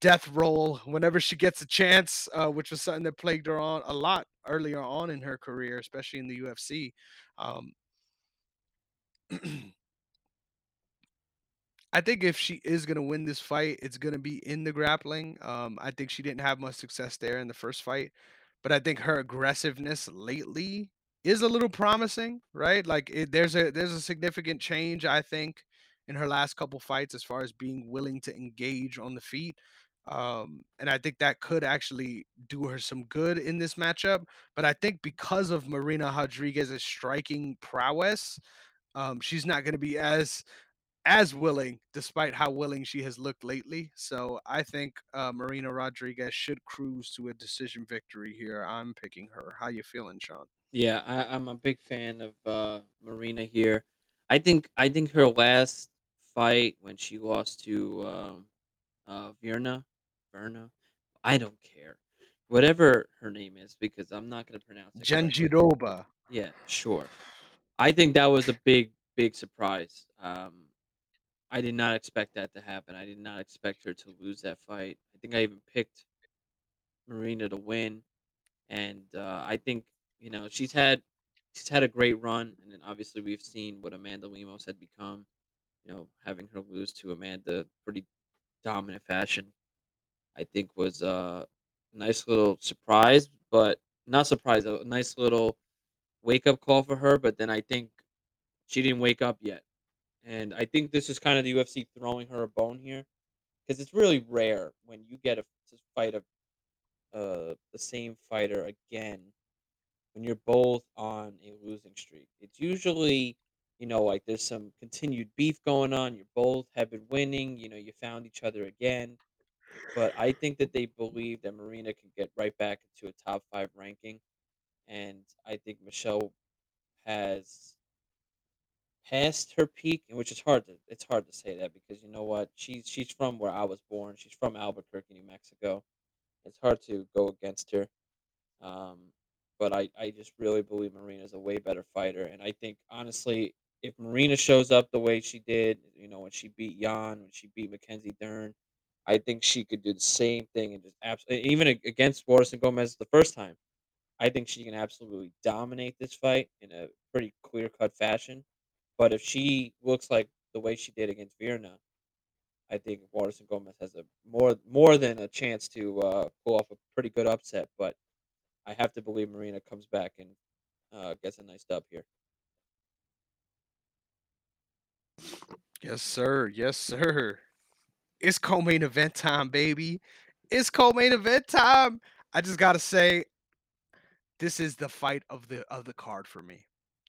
death roll whenever she gets a chance, uh, which was something that plagued her on a lot earlier on in her career, especially in the U F C. Um, I think if she is going to win this fight, it's going to be in the grappling. Um, I think she didn't have much success there in the first fight, but I think her aggressiveness lately is a little promising, right? Like it, there's a there's a significant change, I think, in her last couple fights as far as being willing to engage on the feet. Um, and I think that could actually do her some good in this matchup. But I think because of Marina Rodriguez's striking prowess, um, she's not going to be as as willing, despite how willing she has looked lately. So I think uh, Marina Rodriguez should cruise to a decision victory here. I'm picking her. How you feeling, Sean? Yeah, I, I'm a big fan of uh, Marina here. I think I think her last fight when she lost to um, uh, Virna, Virna, I don't care, whatever her name is, because I'm not going to pronounce it. Janjiroba. Yeah, sure. I think that was a big, big surprise. Um, I did not expect that to happen. I did not expect her to lose that fight. I think I even picked Marina to win. And uh, I think, you know, she's had she's had a great run. And then obviously we've seen what Amanda Lemos had become, you know, having her lose to Amanda pretty dominant fashion, I think was a nice little surprise, but not surprise, a nice little wake-up call for her. But then I think she didn't wake up yet. And I think this is kind of the U F C throwing her a bone here, because it's really rare when you get a, to fight a uh, the same fighter again when you're both on a losing streak. It's usually, you know, like there's some continued beef going on. You both have been winning. You know, you found each other again. But I think that they believe that Marina can get right back into a top five ranking. And I think Michelle has past her peak, which is hard to it's hard to say that, because you know what, she's she's from where I was born. She's from Albuquerque, New Mexico. It's hard to go against her. Um, but I, I just really believe Marina's a way better fighter. And I think, honestly, if Marina shows up the way she did, you know, when she beat Jan, when she beat Mackenzie Dern, I think she could do the same thing and just absolutely, even against Waterson Gomez the first time, I think she can absolutely dominate this fight in a pretty clear-cut fashion. But if she looks like the way she did against Virna, I think Waterson Gomez has a more more than a chance to uh, pull off a pretty good upset. But I have to believe Marina comes back and uh, gets a nice dub here. Yes, sir. Yes, sir. It's co-main event time, baby. It's co-main event time. I just gotta say, this is the fight of the of the card for me.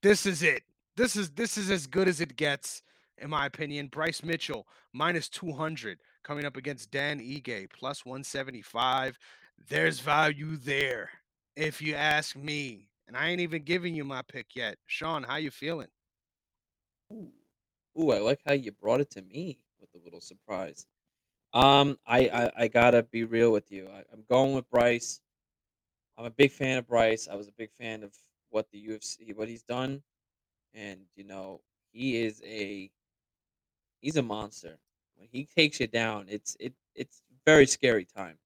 This is it. This is this is as good as it gets, in my opinion. Bryce Mitchell minus two hundred coming up against Dan Ige plus one seventy five. There's value there, if you ask me. And I ain't even giving you my pick yet. Sean, how you feeling? Ooh, Ooh I like how you brought it to me with a little surprise. Um, I, I, I gotta be real with you. I, I'm going with Bryce. I'm a big fan of Bryce. I was a big fan of what the U F C, what he's done, and you know he is a he's a monster. When he takes you down, it's it it's very scary time,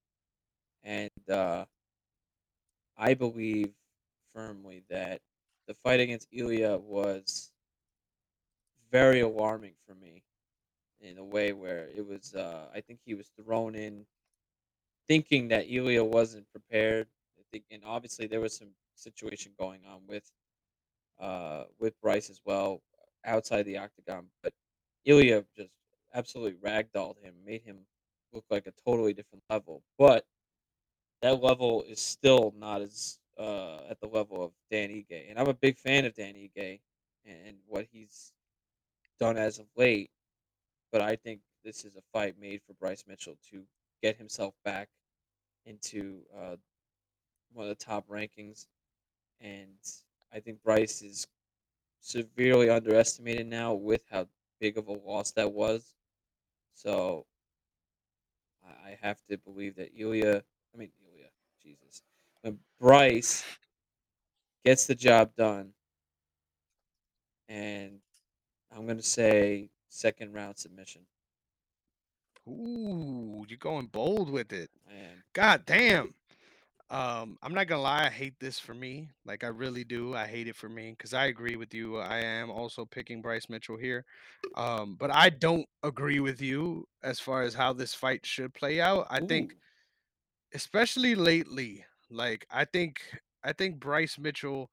and uh, I believe firmly that the fight against Ilya was very alarming for me, in a way where it was, uh, I think he was thrown in thinking that Ilya wasn't prepared. I think, and obviously there was some situation going on with uh, with Bryce as well outside the octagon. But Ilya just absolutely ragdolled him, made him look like a totally different level. But that level is still not as uh, at the level of Dan Ige. And I'm a big fan of Dan Ige and what he's done as of late. But I think this is a fight made for Bryce Mitchell to get himself back into uh, one of the top rankings. And I think Bryce is severely underestimated now with how big of a loss that was. So I have to believe that Ilya, I mean, Ilya, Jesus. When Bryce gets the job done, and I'm going to say second round submission. Ooh, you're going bold with it. Man. God damn. Um, I'm not gonna lie, I hate this for me. Like I really do. I hate it for me because I agree with you. I am also picking Bryce Mitchell here. Um, but I don't agree with you as far as how this fight should play out. I Ooh. think, especially lately, like I think I think Bryce Mitchell,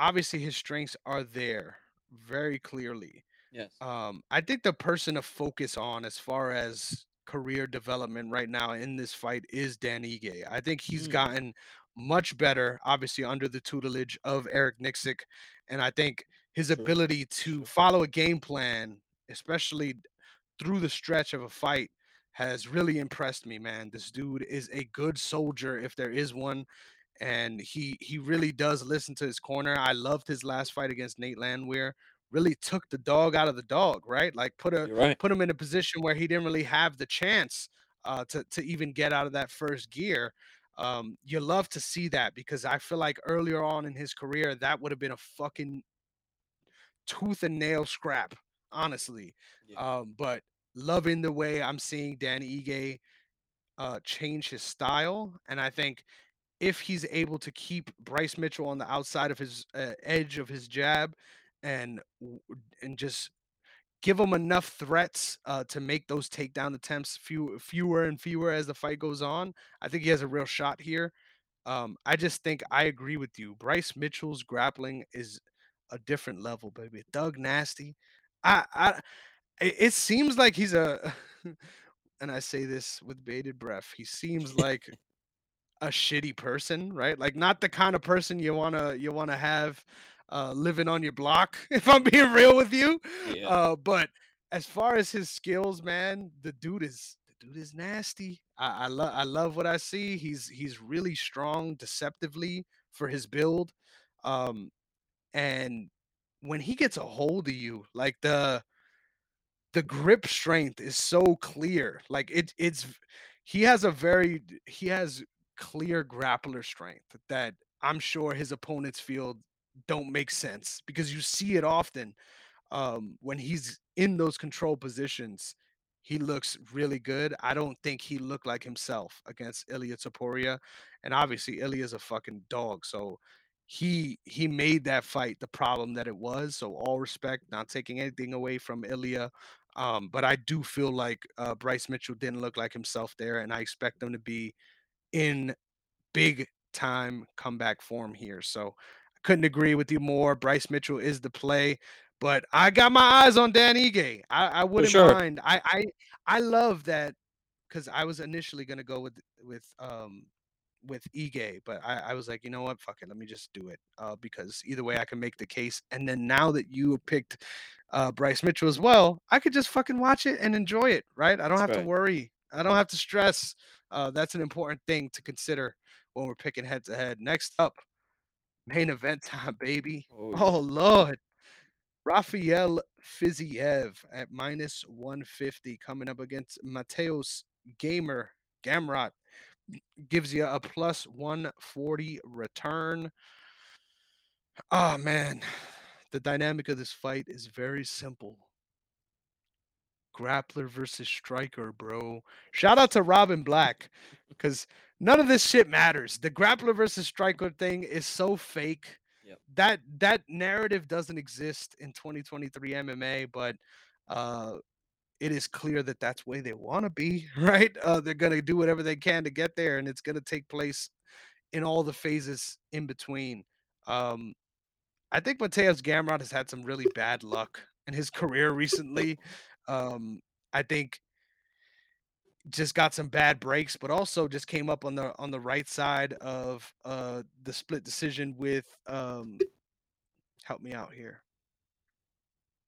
obviously his strengths are there very clearly. Yes. Um, I think the person to focus on as far as career development right now in this fight is Dan Ige. I think he's mm. gotten much better, obviously under the tutelage of Eric Nixick. And I think his sure. ability to follow a game plan, especially through the stretch of a fight, has really impressed me, man. This dude is a good soldier if there is one. And he he really does listen to his corner. I loved his last fight against Nate Landwehr. Really took the dog out of the dog, right? Like put a right. put him in a position where he didn't really have the chance uh, to to even get out of that first gear. Um, you love to see that, because I feel like earlier on in his career that would have been a fucking tooth and nail scrap, honestly. Yeah. Um, but loving the way I'm seeing Dan Ige uh, change his style, and I think if he's able to keep Bryce Mitchell on the outside of his uh, edge of his jab and and just give him enough threats uh, to make those takedown attempts few, fewer and fewer as the fight goes on, I think he has a real shot here. Um, I just think I agree with you. Bryce Mitchell's grappling is a different level, baby. Doug Nasty. I, I it seems like he's a, and I say this with bated breath, he seems like a shitty person, right? Like not the kind of person you wanna you wanna have uh, living on your block. If I'm being real with you, yeah. uh, but as far as his skills, man, the dude is. Dude is nasty. I, I love I love what I see. He's he's really strong deceptively for his build. Um, and when he gets a hold of you, like the the grip strength is so clear. Like it it's he has a very he has clear grappler strength that I'm sure his opponents feel don't make sense because you see it often um, when he's in those control positions. He looks really good. I don't think he looked like himself against Ilya Topuria. And obviously, Ilya's a fucking dog. So he he made that fight the problem that it was. So all respect, not taking anything away from Ilya. Um, but I do feel like uh, Bryce Mitchell didn't look like himself there. And I expect him to be in big time comeback form here. So I couldn't agree with you more. Bryce Mitchell is the play. But I got my eyes on Dan Ige. I, I wouldn't sure. mind. I, I I love that because I was initially gonna go with with um with Ige, but I, I was like, you know what, fuck it, let me just do it uh, because either way I can make the case. And then now that you picked uh, Bryce Mitchell as well, I could just fucking watch it and enjoy it, right? I don't that's have right. to worry. I don't have to stress. Uh, that's an important thing to consider when we're picking head to head. Next up, main event time, baby. Oh, oh Lord. Rafael Fiziev at minus one fifty coming up against Mateus Gamer Gamrot gives you a plus one forty return. Ah, oh, man. The dynamic of this fight is very simple. Grappler versus striker, bro. Shout out to Robin Black because none of this shit matters. The grappler versus striker thing is so fake. Yep. That that narrative doesn't exist in twenty twenty-three M M A, but uh, it is clear that that's where they want to be, right? Uh, they're going to do whatever they can to get there, and it's going to take place in all the phases in between. Um, I think Mateus Gamrot has had some really bad luck in his career recently. Um, I think just got some bad breaks, but also just came up on the on the right side of uh, the split decision with. Um, help me out here.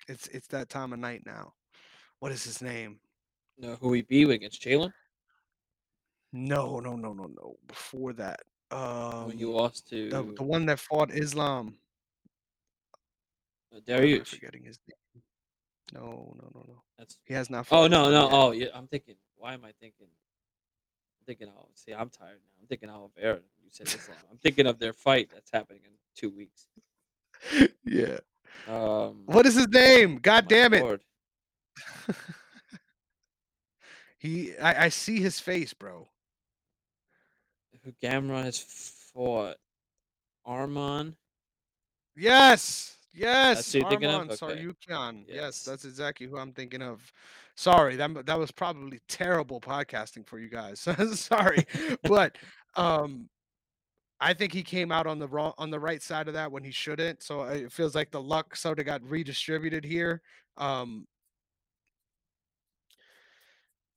It's it's that time of night now. What is his name? No, who he beat against Jalen? No, no, no, no, no. Before that, um, when you lost to the, the one that fought Islam. Uh, Dariush. I'm forgetting his name. No, no, no, no. That's he has not. Oh no, no. Yet. Oh yeah, I'm thinking. Why am I thinking? I'm thinking. Oh, see, I'm tired now. I'm thinking Oliveira. You said Islam. I'm thinking of their fight that's happening in two weeks. Yeah. Um, what is his name? God damn it! he, I, I see his face, bro. Who Gamrot has fought? Arman. Yes. Yes, Arman Tsarukyan. Okay. Yes. yes, that's exactly who I'm thinking of. Sorry, that that was probably terrible podcasting for you guys. Sorry, but um, I think he came out on the wrong, on the right side of that when he shouldn't. So it feels like the luck sort of got redistributed here. Um,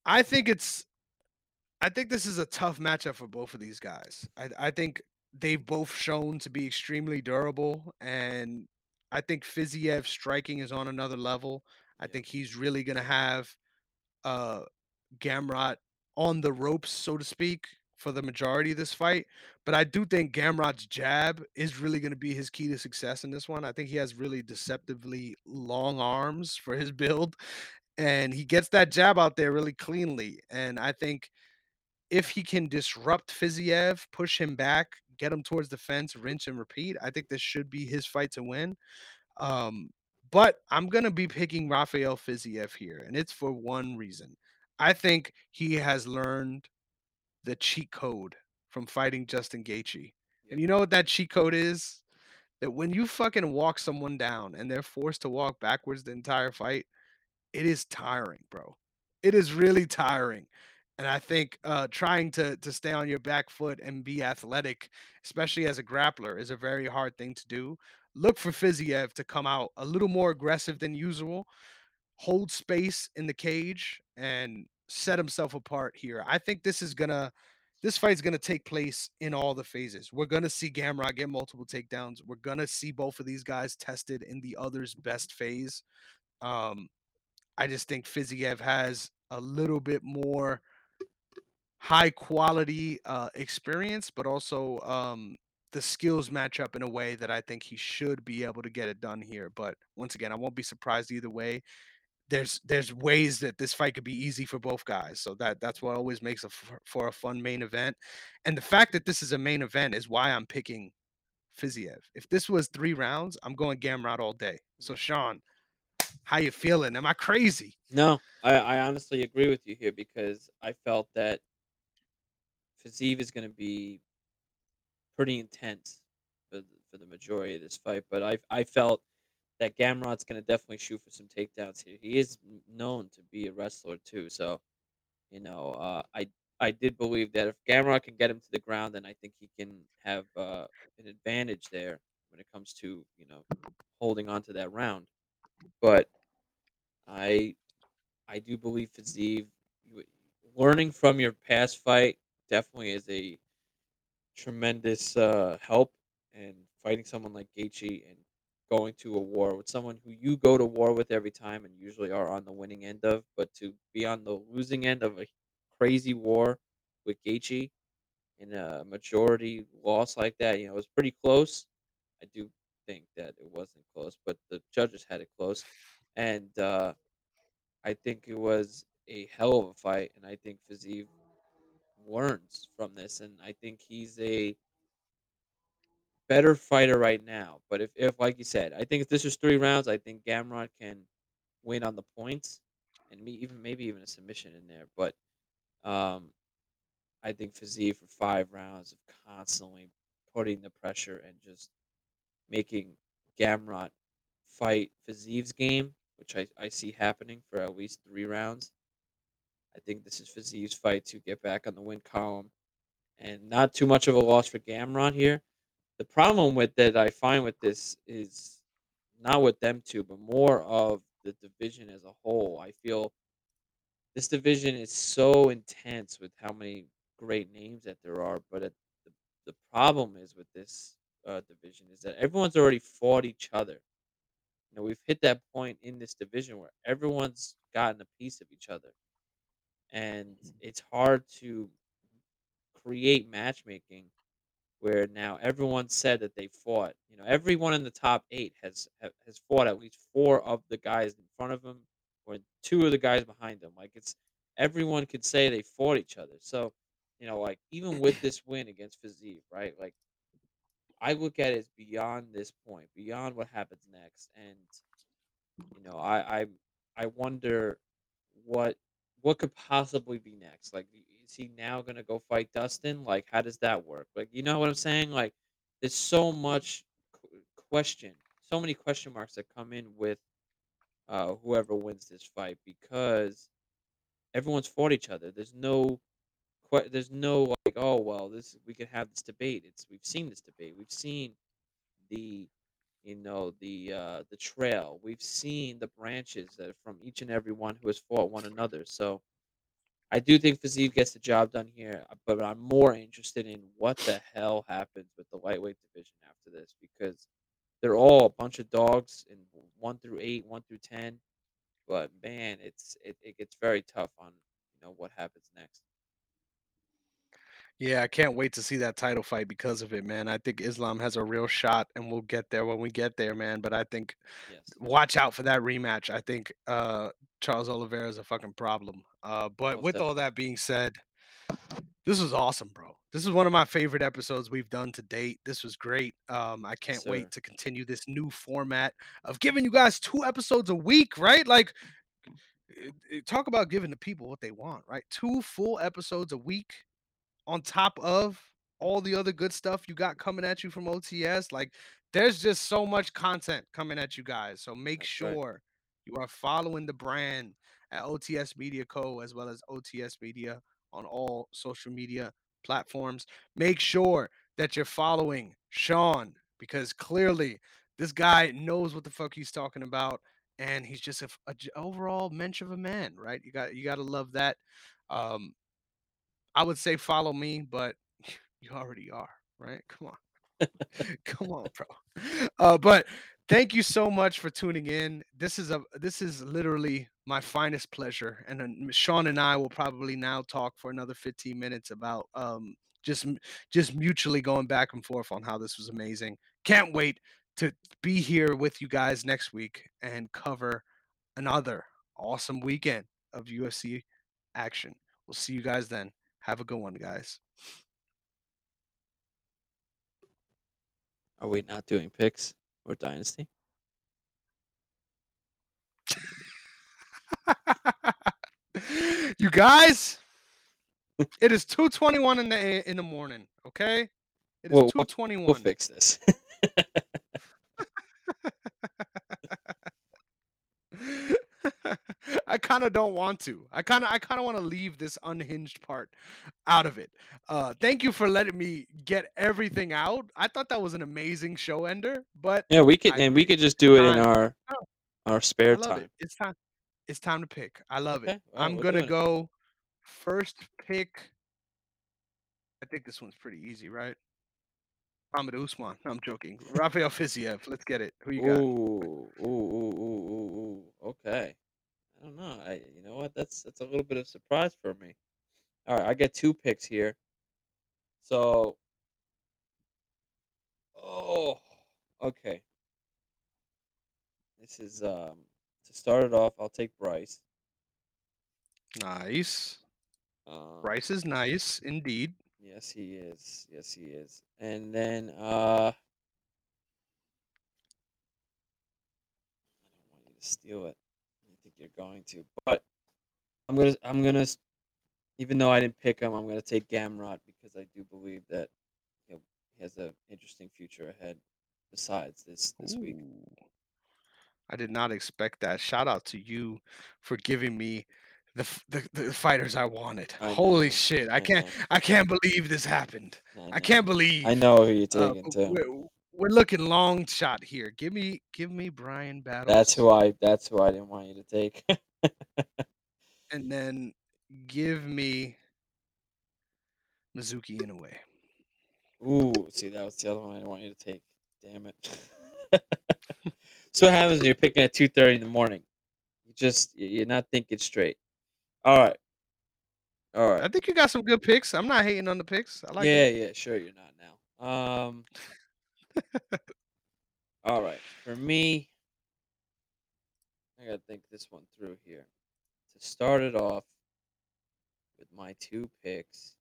I think it's, I think this is a tough matchup for both of these guys. I I think they've both shown to be extremely durable and. I think Fiziev striking is on another level. I yeah. think he's really going to have uh, Gamrot on the ropes, so to speak, for the majority of this fight. But I do think Gamrot's jab is really going to be his key to success in this one. I think he has really deceptively long arms for his build. And he gets that jab out there really cleanly. And I think if he can disrupt Fiziev, push him back, get him towards the fence, rinse and repeat. I think this should be his fight to win. Um, but I'm going to be picking Rafael Fiziev here, and it's for one reason. I think he has learned the cheat code from fighting Justin Gaethje. And you know what that cheat code is? That when you fucking walk someone down and they're forced to walk backwards the entire fight, it is tiring, bro. It is really tiring. And I think uh, trying to to stay on your back foot and be athletic, especially as a grappler, is a very hard thing to do. Look for Fiziev to come out a little more aggressive than usual, hold space in the cage, and set himself apart here. I think this is going to This fight's going to take place in all the phases. We're going to see Gamrot get multiple takedowns. We're going to see both of these guys tested in the other's best phase. Um, I just think Fiziev has a little bit more high-quality uh, experience, but also um, the skills match up in a way that I think he should be able to get it done here. But once again, I won't be surprised either way. There's there's ways that this fight could be easy for both guys. So that that's what always makes a f- for a fun main event. And the fact that this is a main event is why I'm picking Fiziev. If this was three rounds, I'm going Gamrot all day. So, Sean, how you feeling? Am I crazy? No, I, I honestly agree with you here because I felt that Fiziev is going to be pretty intense for, for the majority of this fight. But I I felt... that Gamrot's going to definitely shoot for some takedowns here. He is known to be a wrestler, too. So, you know, uh, I I did believe that if Gamrot can get him to the ground, then I think he can have uh, an advantage there when it comes to, you know, holding on to that round. But I I do believe Fiziev, learning from your past fight definitely is a tremendous uh, help. And fighting someone like Gaethje and going to a war with someone who you go to war with every time and usually are on the winning end of, but to be on the losing end of a crazy war with Gaethje in a majority loss like that, you know, it was pretty close. I do think that it wasn't close, but the judges had it close. And uh, I think it was a hell of a fight, and I think Fiziev learns from this, and I think he's a better fighter right now, but if, if like you said, I think if this is three rounds, I think Gamrot can win on the points, and me even maybe even a submission in there. But um, I think Fiziev for five rounds of constantly putting the pressure and just making Gamrot fight Fiziev's game, which I, I see happening for at least three rounds. I think this is Fiziev's fight to get back on the win column, and not too much of a loss for Gamrot here. The problem with that I find with this is not with them two, but more of the division as a whole. I feel this division is so intense with how many great names that there are. But it, the, the problem is with this uh, division is that everyone's already fought each other. You know, we've hit that point in this division where everyone's gotten a piece of each other. And it's hard to create matchmaking where now everyone said that they fought. You know, everyone in the top eight has has fought at least four of the guys in front of them or two of the guys behind them. Like, it's everyone could say they fought each other. So, you know, like, even with this win against Fiziev, right? Like, I look at it as beyond this point, beyond what happens next. And, you know, I I, I wonder what what could possibly be next. Like, is he now going to go fight Dustin? Like, how does that work? Like, you know what I'm saying? Like, there's so much question, so many question marks that come in with uh, whoever wins this fight because everyone's fought each other. There's no, there's no like, oh well, this we could have this debate. It's we've seen this debate. We've seen the, you know, the uh, the trail. We've seen the branches that are from each and every one who has fought one another. So I do think Fiziev gets the job done here, but I'm more interested in what the hell happens with the lightweight division after this because they're all a bunch of dogs in one through eight, one through ten. But man, it's it, it gets very tough on you know what happens next. Yeah, I can't wait to see that title fight because of it, man. I think Islam has a real shot, and we'll get there when we get there, man. But I think yes. Watch out for that rematch. I think uh, Charles Oliveira is a fucking problem. Uh, but Most with definitely. All that being said, this was awesome, bro. This is one of my favorite episodes we've done to date. This was great. Um, I can't Sir. wait to continue this new format of giving you guys two episodes a week, right? Like, talk about giving the people what they want, right? Two full episodes a week. On top of all the other good stuff you got coming at you from O T S. Like, there's just so much content coming at you guys. So make That's sure right. you are following the brand at O T S Media Co. as well as O T S Media on all social media platforms. Make sure that you're following Sean, because clearly this guy knows what the fuck he's talking about, and he's just a, a overall mensch of a man, right? You got you got to love that. Um, I would say follow me, but you already are, right? Come on, come on, bro. Uh, but thank you so much for tuning in. This is a this is literally my finest pleasure, and uh, Sean and I will probably now talk for another fifteen minutes about um, just just mutually going back and forth on how this was amazing. Can't wait to be here with you guys next week and cover another awesome weekend of U F C action. We'll see you guys then. Have a good one, guys. Are we not doing picks or Dynasty? You guys, it is two twenty-one in the in the morning, okay? It is well, two twenty-one. We'll fix this. I kind of don't want to. I kind of I kind of want to leave this unhinged part out of it. Uh, thank you for letting me get everything out. I thought that was an amazing show ender, but yeah, we could I, and we could just do it in our oh, our spare time. It. It's time. It's time to pick. I love okay. it. Well, I'm gonna go first pick. I think this one's pretty easy, right? Muhammad Usman. No, I'm joking. Rafael Fiziev. Let's get it. Who you got? Ooh, ooh, ooh, ooh, ooh, ooh. Okay. I don't know. I, you know what? That's that's a little bit of a surprise for me. All right, I get two picks here. So, oh, okay. This is um to start it off. I'll take Bryce. Nice. Um, Bryce is nice indeed. Yes, he is. Yes, he is. And then uh, I don't want you to steal it. You're going to, but I'm gonna, I'm gonna, even though I didn't pick him, I'm gonna take Gamrot because I do believe that you know, he has an interesting future ahead. Besides this, this Ooh. Week, I did not expect that. Shout out to you for giving me the the, the fighters I wanted. I Holy know. Shit! I, I can't, know. I can't believe this happened. I, I can't believe. I know who you're taking uh, to. We're, We're looking long shot here. Give me, give me Brian Battles. That's who I. That's who I didn't want you to take. And then give me Mizuki Inoue. Ooh, see, that was the other one I didn't want you to take. Damn it. So what happens when you're picking at two thirty in the morning? You just you're not thinking straight. All right, all right. I think you got some good picks. I'm not hating on the picks. I like. Yeah, it. yeah, sure. You're not now. Um. All right, for me, I gotta think this one through here. To start it off with my two picks,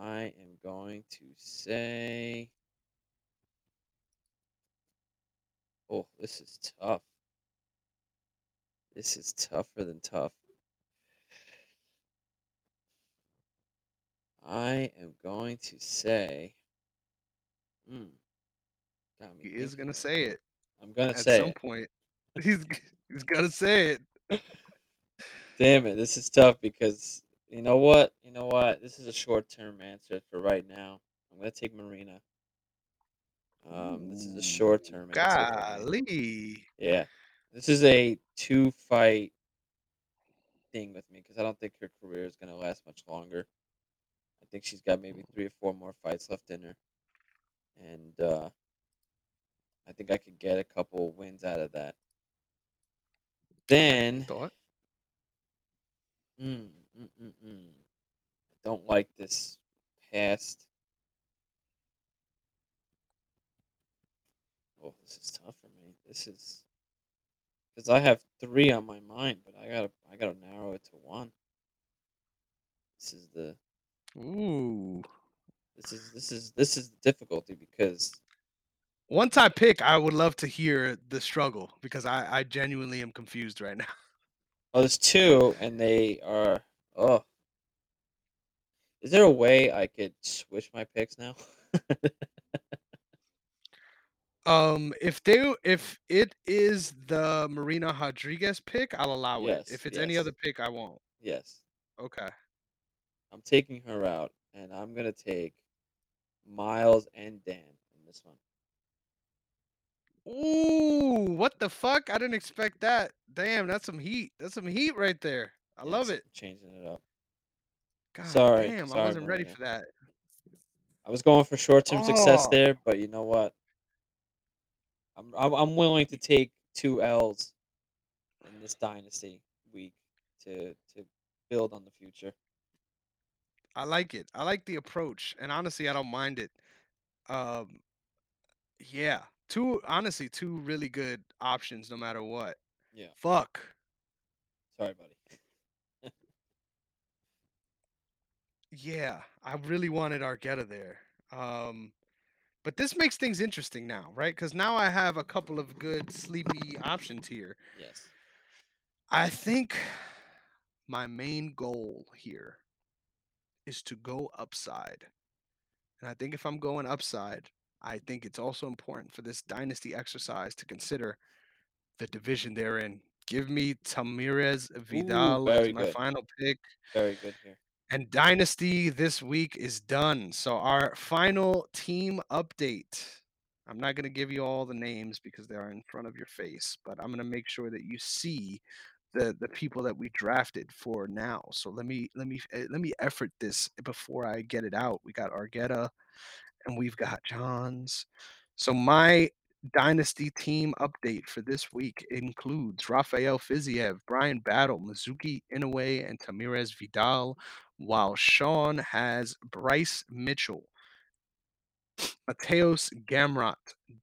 I am going to say, oh, this is tough. This is tougher than tough. I am going to say. Mm, he is gonna say it. I'm gonna say it at some point. He's he's gonna say it. Damn it! This is tough because you know what? You know what? This is a short-term answer for right now. I'm gonna take Marina. Um, this is a short-term answer. Golly. Yeah, this is a two-fight thing with me because I don't think her career is gonna last much longer. I think she's got maybe three or four more fights left in her. And uh, I think I could get a couple of wins out of that. Then, Thought? Mm, mm, mm, mm. I don't like this past. Oh, this is tough for me. This is because I have three on my mind, but I gotta, I gotta narrow it to one. This is the. Ooh. This is this is this is the difficulty because one time pick I would love to hear the struggle because I, I genuinely am confused right now. Oh, there's two and they are oh Is there a way I could switch my picks now? um, if they if it is the Marina Rodriguez pick, I'll allow yes, it. If it's yes. any other pick, I won't. Yes. Okay. I'm taking her out, and I'm gonna take Miles and Dan in this one. Ooh, what the fuck? I didn't expect that. Damn, that's some heat. That's some heat right there. I yes, love it. Changing it up. God sorry, damn, sorry, I wasn't Maria. ready for that. I was going for short-term oh. success there, but you know what? I'm I'm willing to take two L's in this dynasty week to to build on the future. I like it. I like the approach, and honestly, I don't mind it. Um, yeah, two honestly, two really good options, no matter what. Yeah. Fuck. Sorry, buddy. Yeah, I really wanted Argueta there. Um, but this makes things interesting now, right? Because now I have a couple of good sleepy options here. Yes. I think my main goal here is to go upside. And I think if I'm going upside, I think it's also important for this dynasty exercise to consider the division they're in. Give me Tamires Vidal Ooh, as my good. final pick. Very good here. And Dynasty this week is done. So our final team update. I'm not going to give you all the names because they are in front of your face, but I'm going to make sure that you see the, the people that we drafted for now. So let me let me let me effort this before I get it out. We got Argueta and we've got Johns. So my Dynasty team update for this week includes Rafael Fiziev, Brian Battle, Mizuki Inoue, and Tamires Vidal, while Sean has Bryce Mitchell, Mateos Gamrot,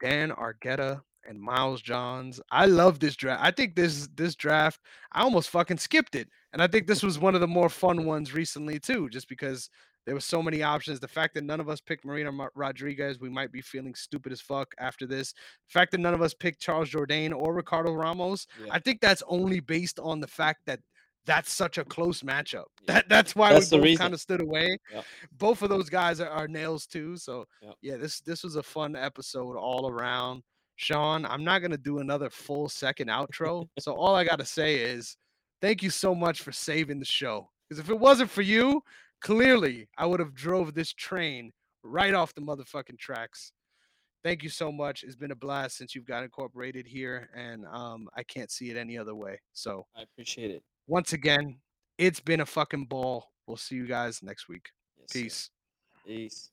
Dan Argueta, and Miles Johns. I love this draft. I think this this draft, I almost fucking skipped it. And I think this was one of the more fun ones recently, too, just because there were so many options. The fact that none of us picked Marina Rodriguez, we might be feeling stupid as fuck after this. The fact that none of us picked Charles Jourdain or Ricardo Ramos, yeah. I think that's only based on the fact that that's such a close matchup. Yeah. That That's why that's we kind of stood away. Yep. Both of those guys are, are nails, too. So, yep. yeah, this this was a fun episode all around. Sean, I'm not going to do another full second outro. So all I got to say is thank you so much for saving the show. Because if it wasn't for you, clearly, I would have drove this train right off the motherfucking tracks. Thank you so much. It's been a blast since you've got incorporated here, and um, I can't see it any other way. So I appreciate it. Once again, it's been a fucking ball. We'll see you guys next week. Yes, Peace. Sir. Peace.